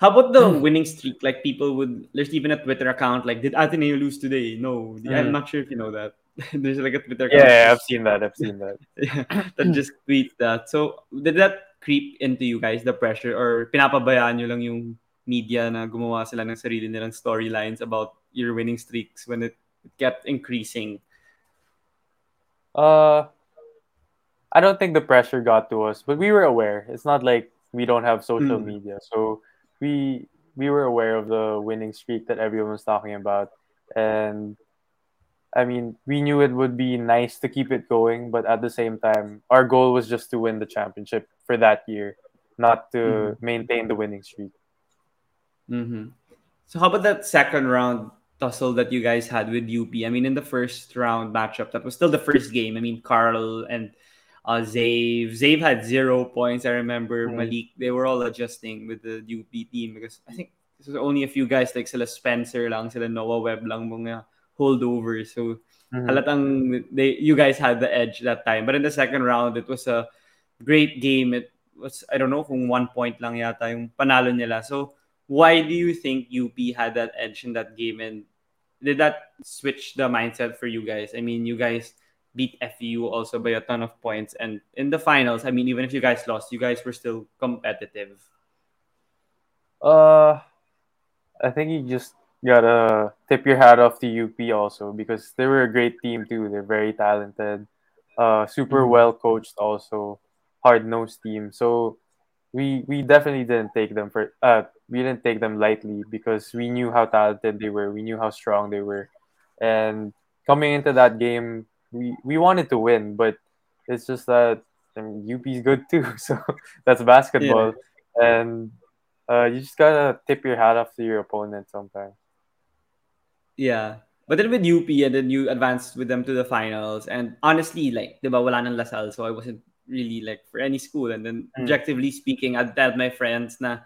How about the winning streak? Like, people would, there's even a Twitter account, like, did Ateneo lose today? No, mm. I'm not sure if you know that. There's like a Twitter account. Yeah, yeah, I've seen that. I've seen that. yeah, that just tweets that. So, did that creep into you guys, the pressure? Or pinapabayaan nyo lang yung media na gumawa sila ng sarili nilang storylines about your winning streaks when it kept increasing? Uh... I don't think the pressure got to us, but we were aware. It's not like we don't have social mm. media. So we we were aware of the winning streak that everyone was talking about. And I mean, we knew it would be nice to keep it going, but at the same time, our goal was just to win the championship for that year, not to mm. maintain the winning streak. Mm-hmm. So how about that second round tussle that you guys had with U P? I mean, in the first round matchup, that was still the first game. I mean, Carl and Uh, Xavier. Xavier had zero points. I remember mm-hmm. Malik. They were all adjusting with the U P team, because I think this was only a few guys, like sila Spencer lang, sila Noah Webb lang, mga holdovers. So mm-hmm. halatang they you guys had the edge that time. But in the second round, it was a great game. It was I don't know kung one point lang yata yung panalo nila. So why do you think U P had that edge in that game, and did that switch the mindset for you guys? I mean, you guys beat F U also by a ton of points. And in the finals, I mean, even if you guys lost, you guys were still competitive. Uh, I think you just gotta tip your hat off to U P also, because they were a great team too. They're very talented, uh, super mm-hmm. well coached also, hard-nosed team. So we we definitely didn't take them for uh we didn't take them lightly, because we knew how talented they were, we knew how strong they were, and coming into that game, we we wanted to win, but it's just that I mean, U P's good too, so that's basketball, yeah. and uh, you just gotta tip your hat off to your opponent sometimes. Yeah. But then with U P, and then you advanced with them to the finals. And honestly, like, diba, wala nang La Salle, so I wasn't really like for any school. And then objectively speaking, I'd tell my friends na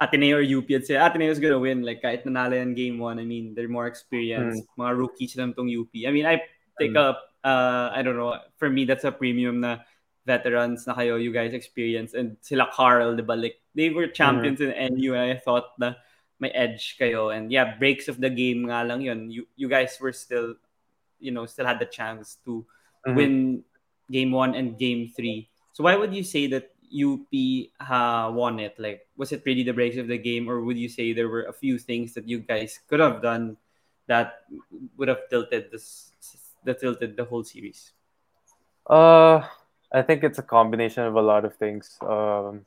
Ateneo or U P, I'd say Ateneo's gonna win. Like, kahit nanalo yan game one, I mean, they're more experienced. Mm. Mga rookies lang tong U P. I mean, I take mm. up, uh, I don't know, for me, that's a premium na veterans na kayo, you guys experience. And sila Carl, diba, like, they were champions mm. in N U, and I thought na may edge kayo, and yeah, breaks of the game nga lang yun. You you guys were still, you know, still had the chance to mm-hmm. win game one and game three. So why would you say that U P uh, won it? Like, was it really the breaks of the game, or would you say there were a few things that you guys could have done that would have tilted this, that tilted the whole series? Uh, I think it's a combination of a lot of things. Um.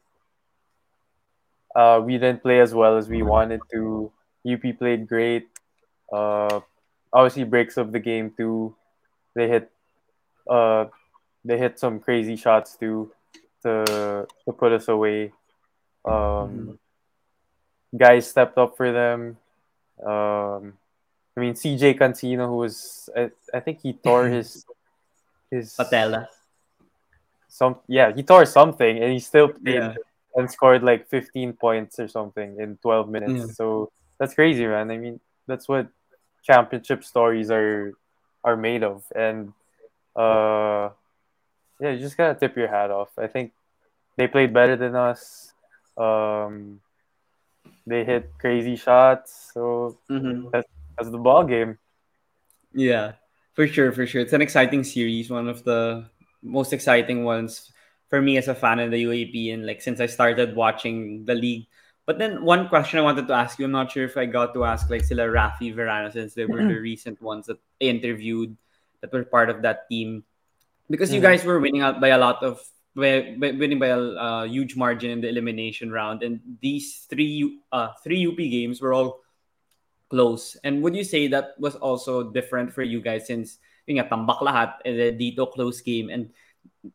Uh, we didn't play as well as we wanted to. U P played great. Uh, obviously, breaks of the game too. They hit, uh, they hit some crazy shots too to to put us away. Um, guys stepped up for them. Um, I mean, C J Cancino, who was I, I think he tore his his patella. Some yeah, he tore something, and he still played. Yeah. And scored like fifteen points or something in twelve minutes. Yeah. So that's crazy, man. I mean, that's what championship stories are are made of. And uh, yeah, you just gotta tip your hat off. I think they played better than us. Um, they hit crazy shots. So mm-hmm. that's, that's the ball game. Yeah, for sure, for sure. It's an exciting series. One of the most exciting ones for me as a fan of the U A P, and like since I started watching the league. But then one question I wanted to ask you, I'm not sure if I got to ask like sila Rafi Verano, since they were mm-hmm. the recent ones that I interviewed that were part of that team, because mm-hmm. you guys were winning out by a lot of by, by, winning by a uh, huge margin in the elimination round, and these three uh three U P games were all close. And would you say that was also different for you guys, since yung nga, tambak lahat, and then dito close game, and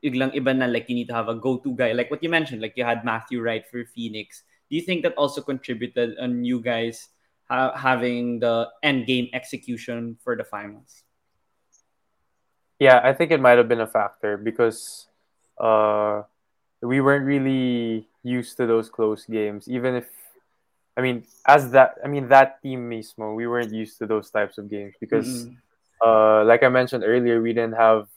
iglang iba na, like you need to have a go-to guy, like what you mentioned, like you had Matthew Wright for Phoenix. Do you think that also contributed on you guys ha- having the end game execution for the finals? Yeah, I think it might have been a factor, because uh, we weren't really used to those close games. Even if, I mean, as that, I mean that team mismo, we weren't used to those types of games, because, mm-hmm. uh, like I mentioned earlier, we didn't have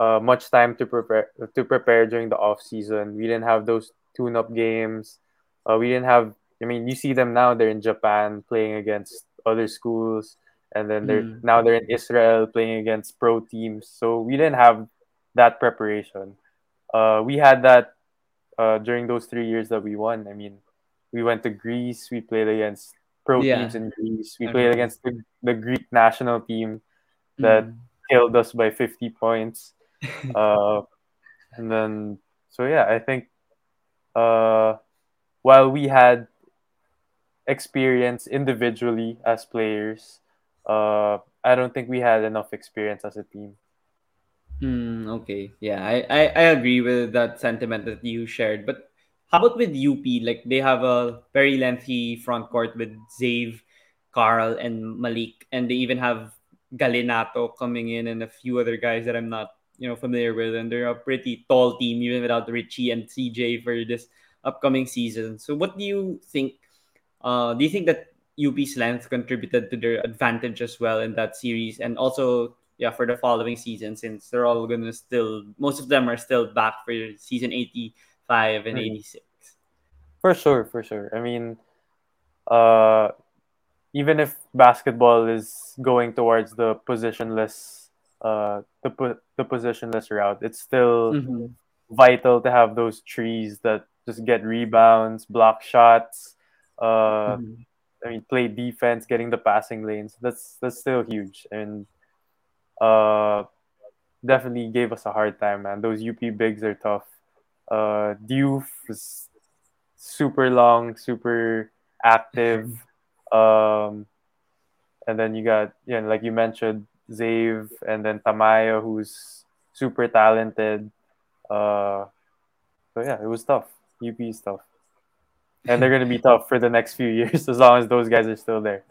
Uh, much time to prepare to prepare during the off season. We didn't have those tune-up games. Uh, we didn't have. I mean, you see them now. They're in Japan playing against other schools, and then they're mm. now they're in Israel playing against pro teams. So we didn't have that preparation. Uh, we had that uh, during those three years that we won. I mean, we went to Greece. We played against pro yeah. teams in Greece. We okay. played against the, the Greek national team that mm. killed us by fifty points. uh, and then, so yeah, I think uh, while we had experience individually as players, uh, I don't think we had enough experience as a team. Mm, okay, yeah, I, I, I agree with that sentiment that you shared. But how about with U P? Like, they have a very lengthy front court with Xavier, Carl, and Malik, and they even have Galinato coming in and a few other guys that I'm not, you know, familiar with, and they're a pretty tall team even without Richie and C J for this upcoming season. So what do you think? Uh, do you think that U P's length contributed to their advantage as well in that series, and also yeah for the following season, since they're all gonna still most of them are still back for season eighty-five and eighty-six? For sure, for sure. I mean, uh, even if basketball is going towards the positionless. Uh, the po- the positionless route, it's still mm-hmm. vital to have those trees that just get rebounds, block shots, uh, mm-hmm. I mean, play defense, getting the passing lanes. That's that's still huge, and uh, definitely gave us a hard time, man. Those U P bigs are tough. Uh, Diouf was super long, super active. Um, and then you got, you know, like you mentioned, Xavier, and then Tamayo, who's super talented. Uh, so, yeah, it was tough. U P is tough. And they're going to be tough for the next few years as long as those guys are still there.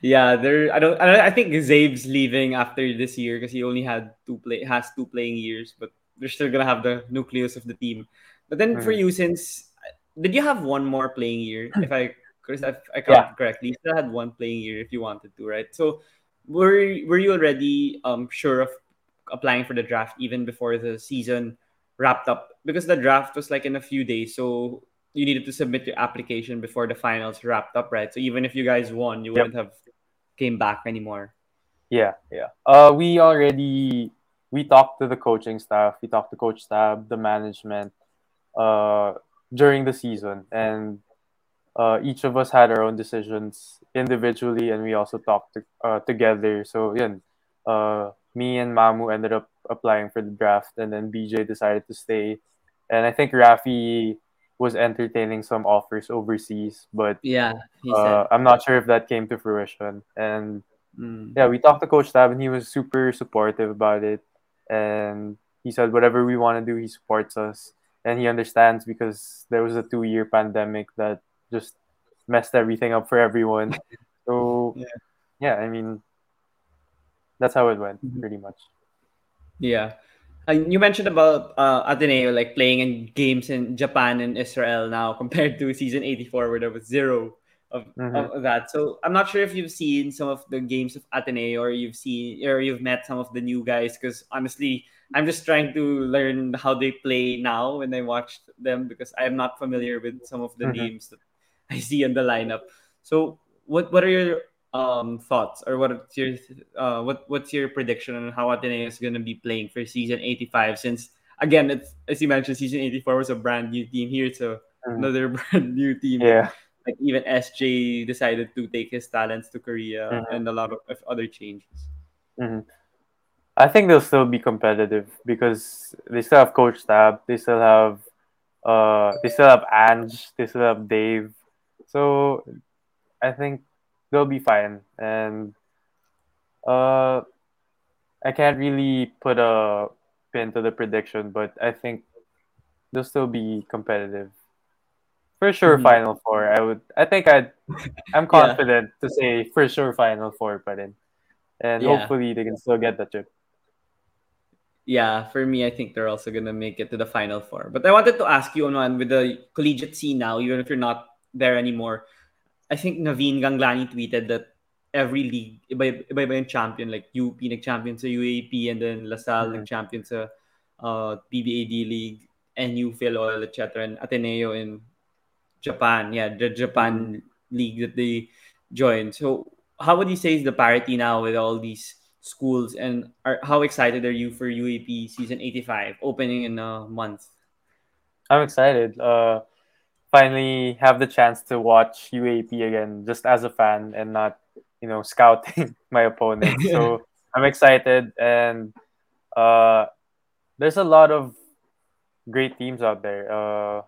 yeah, they're. I don't. I think Xavier's leaving after this year because he only had two play has two playing years, but they're still gonna have the nucleus of the team. But then mm-hmm. for you, since did you have one more playing year? If I, Chris, I, I counted yeah. correctly, you still had one playing year if you wanted to, right? So were were you already um sure of applying for the draft even before the season wrapped up? Because the draft was like in a few days, so you needed to submit your application before the finals wrapped up, right? So even if you guys won, you yep. wouldn't have came back anymore. Yeah, yeah. Uh, we already, we talked to the coaching staff. We talked to Coach Tab, the management, uh, during the season. And uh, each of us had our own decisions individually, and we also talked to, uh, together. So, yeah, uh, me and Mamu ended up applying for the draft, and then B J decided to stay. And I think Rafi was entertaining some offers overseas, but yeah, he uh, said. I'm not sure if that came to fruition. And mm. yeah, we talked to Coach Tab, and he was super supportive about it. And he said whatever we want to do, he supports us. And he understands because there was a two-year pandemic that just messed everything up for everyone. So, yeah, yeah I mean, that's how it went, mm-hmm. pretty much. Yeah. And you mentioned about uh, Ateneo, like playing in games in Japan and Israel now compared to season eighty-four where there was zero of, mm-hmm. of that. So I'm not sure if you've seen some of the games of Ateneo or you've seen or you've met some of the new guys, because honestly, I'm just trying to learn how they play now when I watch them because I am not familiar with some of the mm-hmm. names that I see in the lineup. So what what are your Um, thoughts or what's your uh, what what's your prediction on how Ateneo is going to be playing for season eighty-five? Since again, it's, as you mentioned, season eighty-four was a brand new team. Here, it's a, mm-hmm. another brand new team. Yeah, like even S J decided to take his talents to Korea mm-hmm. and a lot of, of other changes. Mm-hmm. I think they'll still be competitive because they still have Coach Tab, they still have uh, they still have Ange, they still have Dave. So I think they'll be fine, and uh, I can't really put a pin to the prediction, but I think they'll still be competitive for sure. Mm-hmm. Final four, I would. I think I, I'm confident yeah. to say for sure final four, but then, and yeah. hopefully they can still get the trip. Yeah, for me, I think they're also gonna make it to the final four. But I wanted to ask you, Onan, with the collegiate scene now, even if you're not there anymore. I think Naveen Ganglani tweeted that every league, iba iba yung champion, like U P nag-champion sa U A A P, and then La Salle mm-hmm. nag-champion sa uh, P B A D League, N U, Philol, et cetera, and Ateneo in Japan. Yeah, the Japan mm-hmm. league that they joined. So how would you say is the parity now with all these schools, and are, how excited are you for U A P Season eighty-five opening in a month? I'm excited. Uh... Finally have the chance to watch U A P again just as a fan and not, you know, scouting my opponent. So I'm excited, and uh, there's a lot of great teams out there. Uh,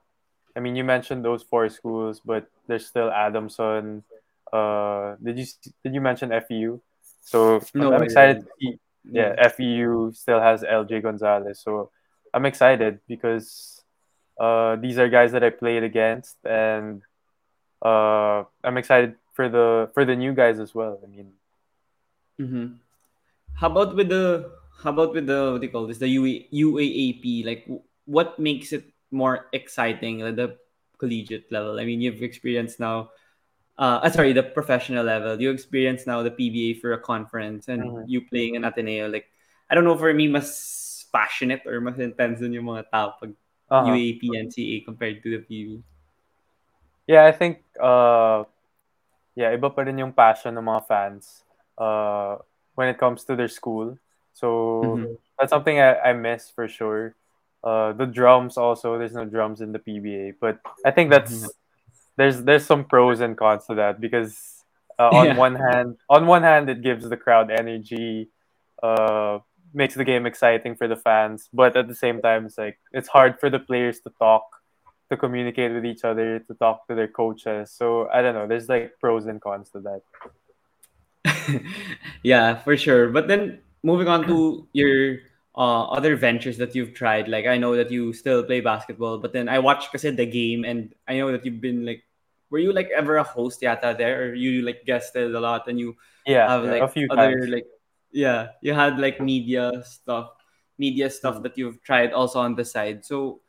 I mean, you mentioned those four schools, but there's still Adamson. Uh, did you did you mention F E U? So no, I'm excited. Yeah. To see, yeah, yeah, F E U still has L J Gonzalez. So I'm excited because Uh, these are guys that I played against, and uh, I'm excited for the for the new guys as well. I mean, mm-hmm. how about with the how about with the what do you call this the U A A P? Like, what makes it more exciting at the collegiate level? I mean, you've experienced now, uh, sorry, the professional level. You experience now the P B A for a conference, and mm-hmm. you playing in Ateneo. Like, I don't know, for me, mas passionate or mas intense than yung mga tao pag Uh-huh. U A P and N C A A compared to the P B. Yeah, I think uh, yeah, iba pa rin yung passion ng mga fans uh, when it comes to their school. So mm-hmm. that's something I, I miss for sure. Uh, the drums also, there's no drums in the P B A, but I think that's mm-hmm. there's there's some pros and cons to that because uh, on yeah. one hand, on one hand it gives the crowd energy. Uh, makes the game exciting for the fans, but at the same time, it's like it's hard for the players to talk to communicate with each other, to talk to their coaches. So I don't know, there's like pros and cons to that. Yeah, for sure. But then moving on to your uh, other ventures that you've tried, like I know that you still play basketball, but then I watched kasi the game, and I know that you've been like, were you like ever a host yata there, or you like guested a lot, and you yeah, have like a few other times. Like yeah, you had like media stuff, media stuff that you've tried also on the side. So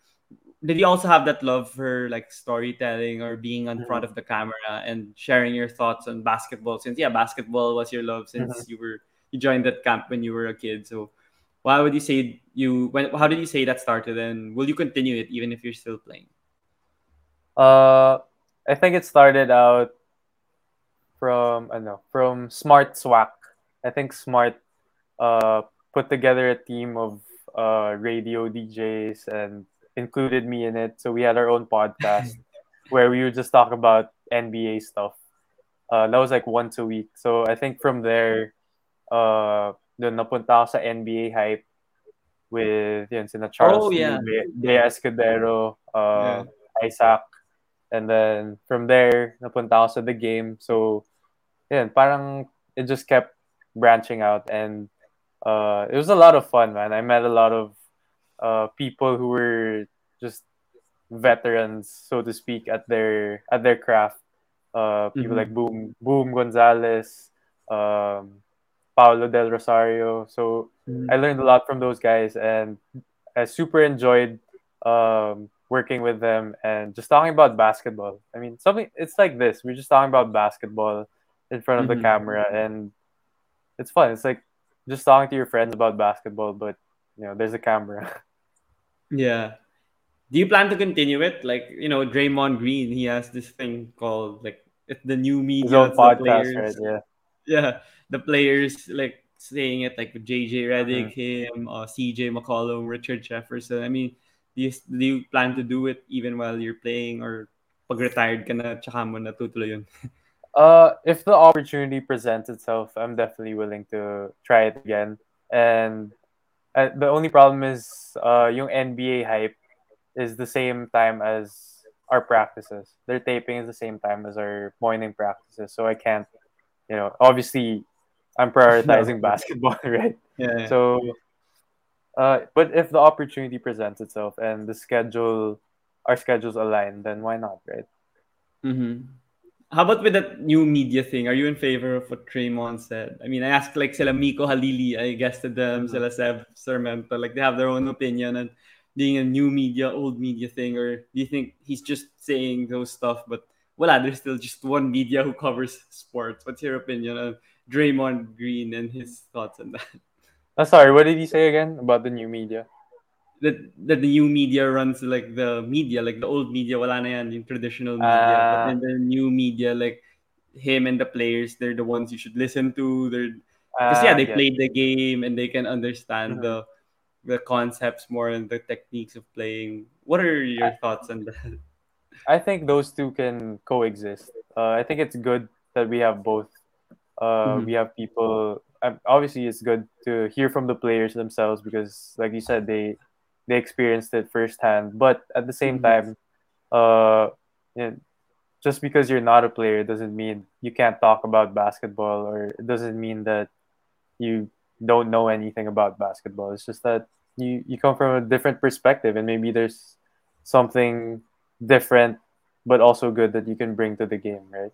did you also have that love for like storytelling or being in mm-hmm. front of the camera and sharing your thoughts on basketball? Since yeah, basketball was your love since mm-hmm. you were you joined that camp when you were a kid. So why would you say you when how did you say that started, and will you continue it even if you're still playing? Uh, I think it started out from I don't know from Smart Swag. I think Smart uh put together a team of uh radio D Js and included me in it, so we had our own podcast where we would just talk about N B A stuff. Uh, that was like once a week. So I think from there, uh, dun napunta ako sa N B A hype with yun sina Charles, oh, yeah. De Escudero, uh, yeah. Isaac, and then from there napunta ako sa the game. So yun, parang it just kept branching out, and uh, it was a lot of fun, man. I met a lot of Uh, people who were just veterans, so to speak, at their at their craft. Uh, people mm-hmm. like Boom Boom Gonzalez, um, Paolo Del Rosario. So mm-hmm. I learned a lot from those guys, and I super enjoyed um, working with them and just talking about basketball. I mean, something it's like this. We're just talking about basketball in front of mm-hmm. the camera, and it's fun. It's like just talking to your friends about basketball, but you know, there's a camera. Yeah. Do you plan to continue it? Like, you know, Draymond Green, he has this thing called like it's the new media. His own podcast, right? Yeah. Yeah. The players like saying it, like with J J Redick, mm-hmm. him, uh, C J McCollum, Richard Jefferson. I mean, do you, do you plan to do it even while you're playing, or pag retired ka na, tsaka mo na tutuloy yun? Uh, if the opportunity presents itself, I'm definitely willing to try it again. And Uh, the only problem is uh, yung N B A hype is the same time as our practices. Their taping is the same time as our morning practices. So I can't, you know, obviously I'm prioritizing basketball, right? Yeah. So, uh, but if the opportunity presents itself and the schedule, our schedules align, then why not, right? Mm-hmm. How about with that new media thing? Are you in favor of what Draymond said? I mean, I asked like sila Miko Halili, I guested them, mm-hmm. sila Seb Sarmento, like they have their own opinion and being a new media, old media thing, or do you think he's just saying those stuff, but well, there's still just one media who covers sports. What's your opinion on Draymond Green and his thoughts on that? Oh, sorry, what did he say again about the new media? That, that the new media runs like the media, like the old media, wala na yan, yung traditional media. Uh, but then the new media, like him and the players, they're the ones you should listen to. They're because uh, yeah, they yeah. played the game and they can understand mm-hmm. the the concepts more and the techniques of playing. What are your I, thoughts on that? I think those two can coexist. Uh, I think it's good that we have both. Uh, mm-hmm. We have people. Um, obviously, it's good to hear from the players themselves because, like you said, they. They experienced it firsthand, but at the same mm-hmm. time, uh, you know, just because you're not a player doesn't mean you can't talk about basketball, or it doesn't mean that you don't know anything about basketball. It's just that you, you come from a different perspective, and maybe there's something different but also good that you can bring to the game, right?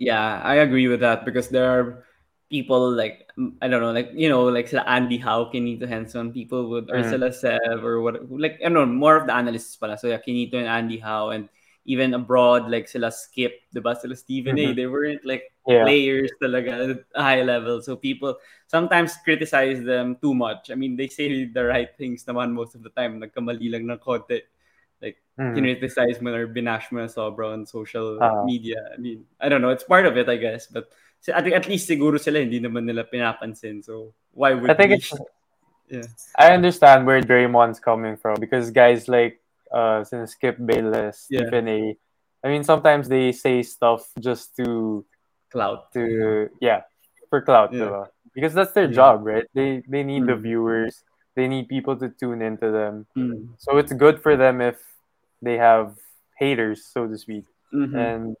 Yeah, I agree with that because there are people like I don't know, like you know, like Andy Howe, Kinito Henson, people would or mm. sila Sev or what, like I don't know, more of the analysts pala. So yeah, Kinito and Andy Howe, and even abroad like sila Skip, diba sila Stephen mm-hmm. A. They weren't like yeah. players talaga at high level. So people sometimes criticize them too much. I mean, they say the right things naman most of the time. Nagkamali lang ng konti. Like mm. criticize mo or binash mo na sobra on social uh-huh. media. I mean, I don't know. It's part of it, I guess, but. So at, at least siguro sila hindi naman nila pinapansin. So why would I think we... it's, yeah. I understand where Draymond's coming from because guys like uh since Skip Bayless, yeah. Stephen A. I mean sometimes they say stuff just to clout to yeah, for clout yeah. diba? Because that's their yeah. job, right? They they need mm. the viewers. They need people to tune into them. Mm. So it's good for them if they have haters, so to speak. Mm-hmm. And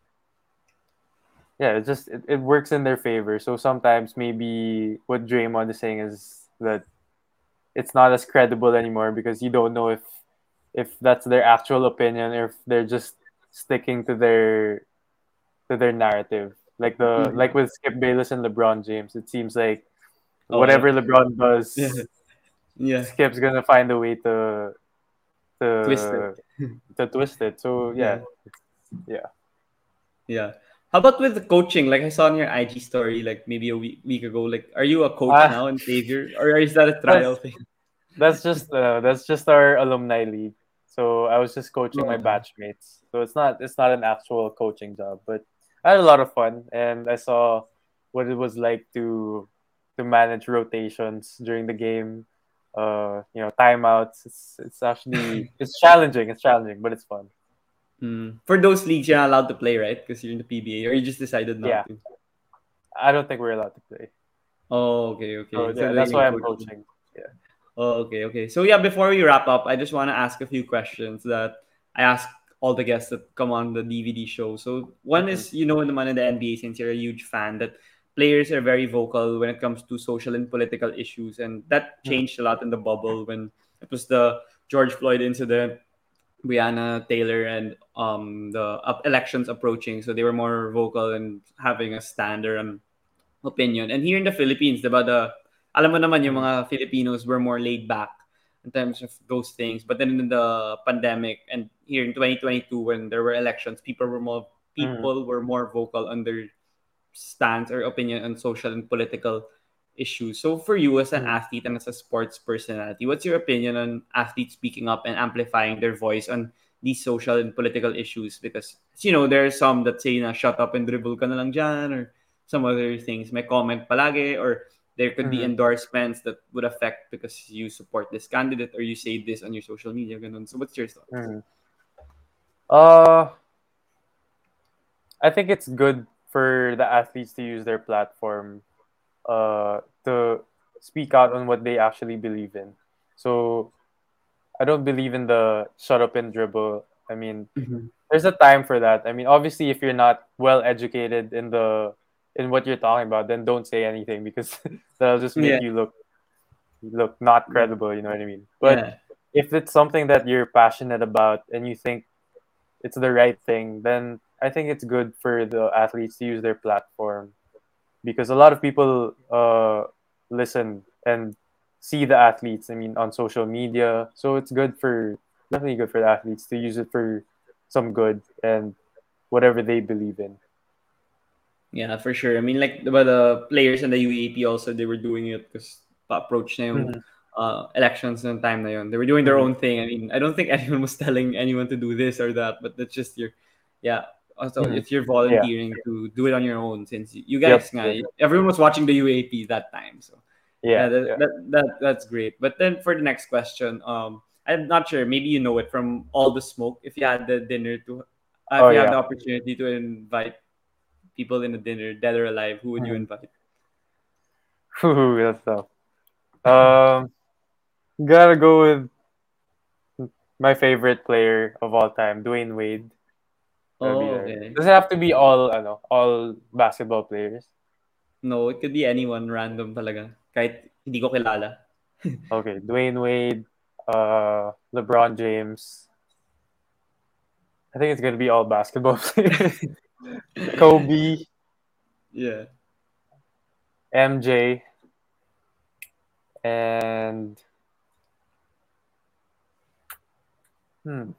yeah, it just it, it works in their favor. So sometimes maybe what Draymond is saying is that it's not as credible anymore because you don't know if if that's their actual opinion or if they're just sticking to their to their narrative. Like the mm-hmm. like with Skip Bayless and LeBron James, it seems like oh, whatever yeah. LeBron does, yeah. yeah, Skip's gonna find a way to to twist it. to twist it. So yeah, yeah, yeah. How about with the coaching? Like I saw on your I G story, like maybe a week, week ago. Like, are you a coach ah, now in Xavier, or is that a trial that's, thing? That's just uh, that's just our alumni league. So I was just coaching yeah. my batchmates. So it's not it's not an actual coaching job, but I had a lot of fun, and I saw what it was like to to manage rotations during the game. Uh, you know, timeouts. It's it's actually it's challenging. It's challenging, but it's fun. Mm. For those leagues, you're not allowed to play, right? Because you're in the P B A, or you just decided not yeah. to. I don't think we're allowed to play. Oh, okay, okay. So, so yeah, that's why I'm coaching. Yeah. Oh, okay, okay. So yeah, before we wrap up, I just want to ask a few questions that I ask all the guests that come on the D V D show. So one mm-hmm. is, you know, in the man in the N B A, since you're a huge fan, that players are very vocal when it comes to social and political issues, and that changed a lot in the bubble when it was the George Floyd incident. Breonna Taylor and um the up elections approaching, so they were more vocal and having a stand or an opinion. And here in the Philippines, diba, the alam mo naman yung mga Filipinos were more laid back in terms of those things. But then in the pandemic and here in twenty twenty-two, when there were elections, people were more people mm. were more vocal on their stance or opinion on social and political issues. So for you as an athlete and as a sports personality, what's your opinion on athletes speaking up and amplifying their voice on these social and political issues? Because, you know, there are some that say na shut up and dribble ka na lang dyan, or some other things, may comment palagi, or there could mm-hmm. be endorsements that would affect because you support this candidate or you say this on your social media, ganun. So what's your thoughts? Mm-hmm. Uh, I think it's good for the athletes to use their platform Uh, to speak out on what they actually believe in. So I don't believe in the shut up and dribble. I mean, mm-hmm. there's a time for that. I mean, obviously, if you're not well educated in the in what you're talking about, then don't say anything because that'll just make yeah. you look look not credible. You know what I mean? But yeah. if it's something that you're passionate about and you think it's the right thing, then I think it's good for the athletes to use their platform. Because a lot of people uh, listen and see the athletes, I mean, on social media. So it's good for, definitely good for the athletes to use it for some good and whatever they believe in. Yeah, for sure. I mean, like the, the players in the U A A P also, they were doing it because approach na yung mm-hmm. uh, elections and time na yun. They were doing their mm-hmm. own thing. I mean, I don't think anyone was telling anyone to do this or that, but that's just your, yeah. Also, mm-hmm. if you're volunteering yeah. to do it on your own, since you guys, yep. nga, everyone was watching the U A P that time, so yeah, yeah, that, yeah. That, that that's great. But then for the next question, um, I'm not sure. Maybe you know it from all the smoke. If you had the dinner to, uh, oh, if you yeah. had the opportunity to invite people in a dinner, dead or alive, who would mm-hmm. you invite? Ooh, that's tough. Um, gotta go with my favorite player of all time, Dwayne Wade. Oh, okay. Does it have to be all ano, all basketball players? No, it could be anyone random talaga. Kahit hindi ko kilala. Okay, Dwayne Wade, uh, LeBron James. I think it's going to be all basketball players. Kobe. Yeah. M J. And Hmm.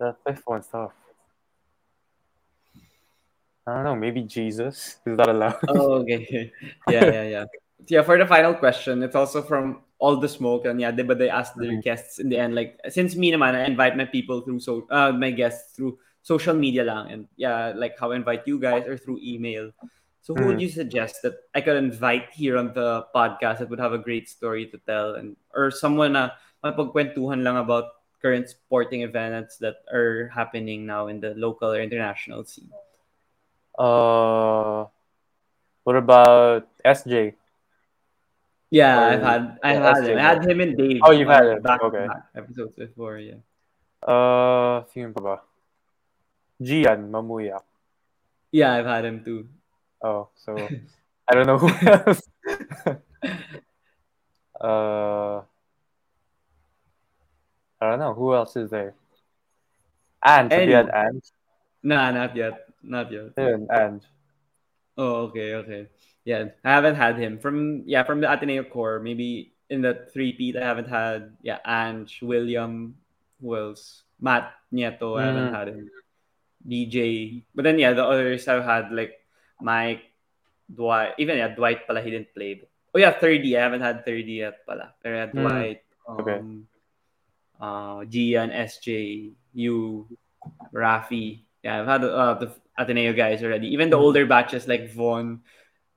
that fifth one's tough. I don't know. Maybe Jesus. Is that allowed? Oh, okay. Yeah, yeah, yeah. Yeah. For the final question, it's also from all the smoke, and yeah, they, but they asked their guests in the end. Like, since me naman, I invite my people through so uh, my guests through social media lang, and yeah, like how I invite you guys or through email. So, who mm. would you suggest that I could invite here on the podcast that would have a great story to tell, and or someone na mapagkwentuhan lang about current sporting events that are happening now in the local or international scene? Uh, what about S J? Yeah, or, I've had I yeah, had him. I had him and Dave. Oh, you've had him. Back, okay. Back episodes before, yeah. Uh, sino pa ba? Gian Mamuyak. Yeah, I've had him too. Oh, so I don't know who else. uh, I don't know who else is there. Ange, have you had Ange? Nah, not yet. Not yet. Ange. Oh, okay, okay. Yeah, I haven't had him from yeah from the Ateneo core. Maybe in the three-peat, I haven't had yeah Ange, William, who else? Matt Nieto, I haven't mm. had him. B J, but then yeah, the others I've had like Mike, Dwight, even yeah Dwight pala he didn't play. But, oh yeah, thirty. I haven't had thirty yet pala. I had mm. Dwight, um, okay. Uh, Gian, S J, you, Rafi. Yeah, I've had uh, the Ateneo guys already. Even the older batches like Vaughn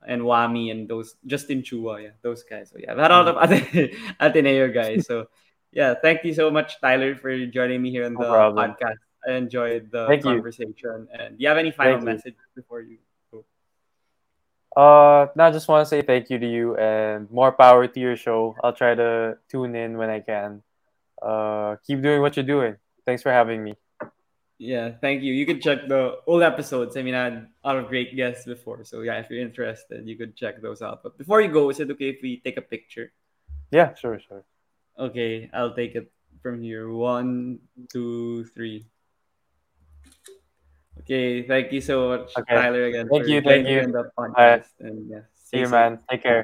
and Wami and those Justin Chua, yeah, those guys. So yeah, I've had a lot of Ateneo, Ateneo guys. So yeah, thank you so much, Tyler, for joining me here on the no podcast. I enjoyed the thank conversation. You. And do you have any final thank message you. Before you go? Uh, no, I just want to say thank you to you and more power to your show. I'll try to tune in when I can. Uh, keep doing what you're doing. Thanks for having me. Yeah, thank you. You can check the old episodes. I mean, I had a lot of great guests before. So yeah, if you're interested, you could check those out. But before you go, is it okay if we take a picture? Yeah, sure, sure. Okay, I'll take it from here. One, two, three. Okay, thank you so much, okay. Tyler, again. Thank you, thank you. And, uh, see, see you, man. Take care.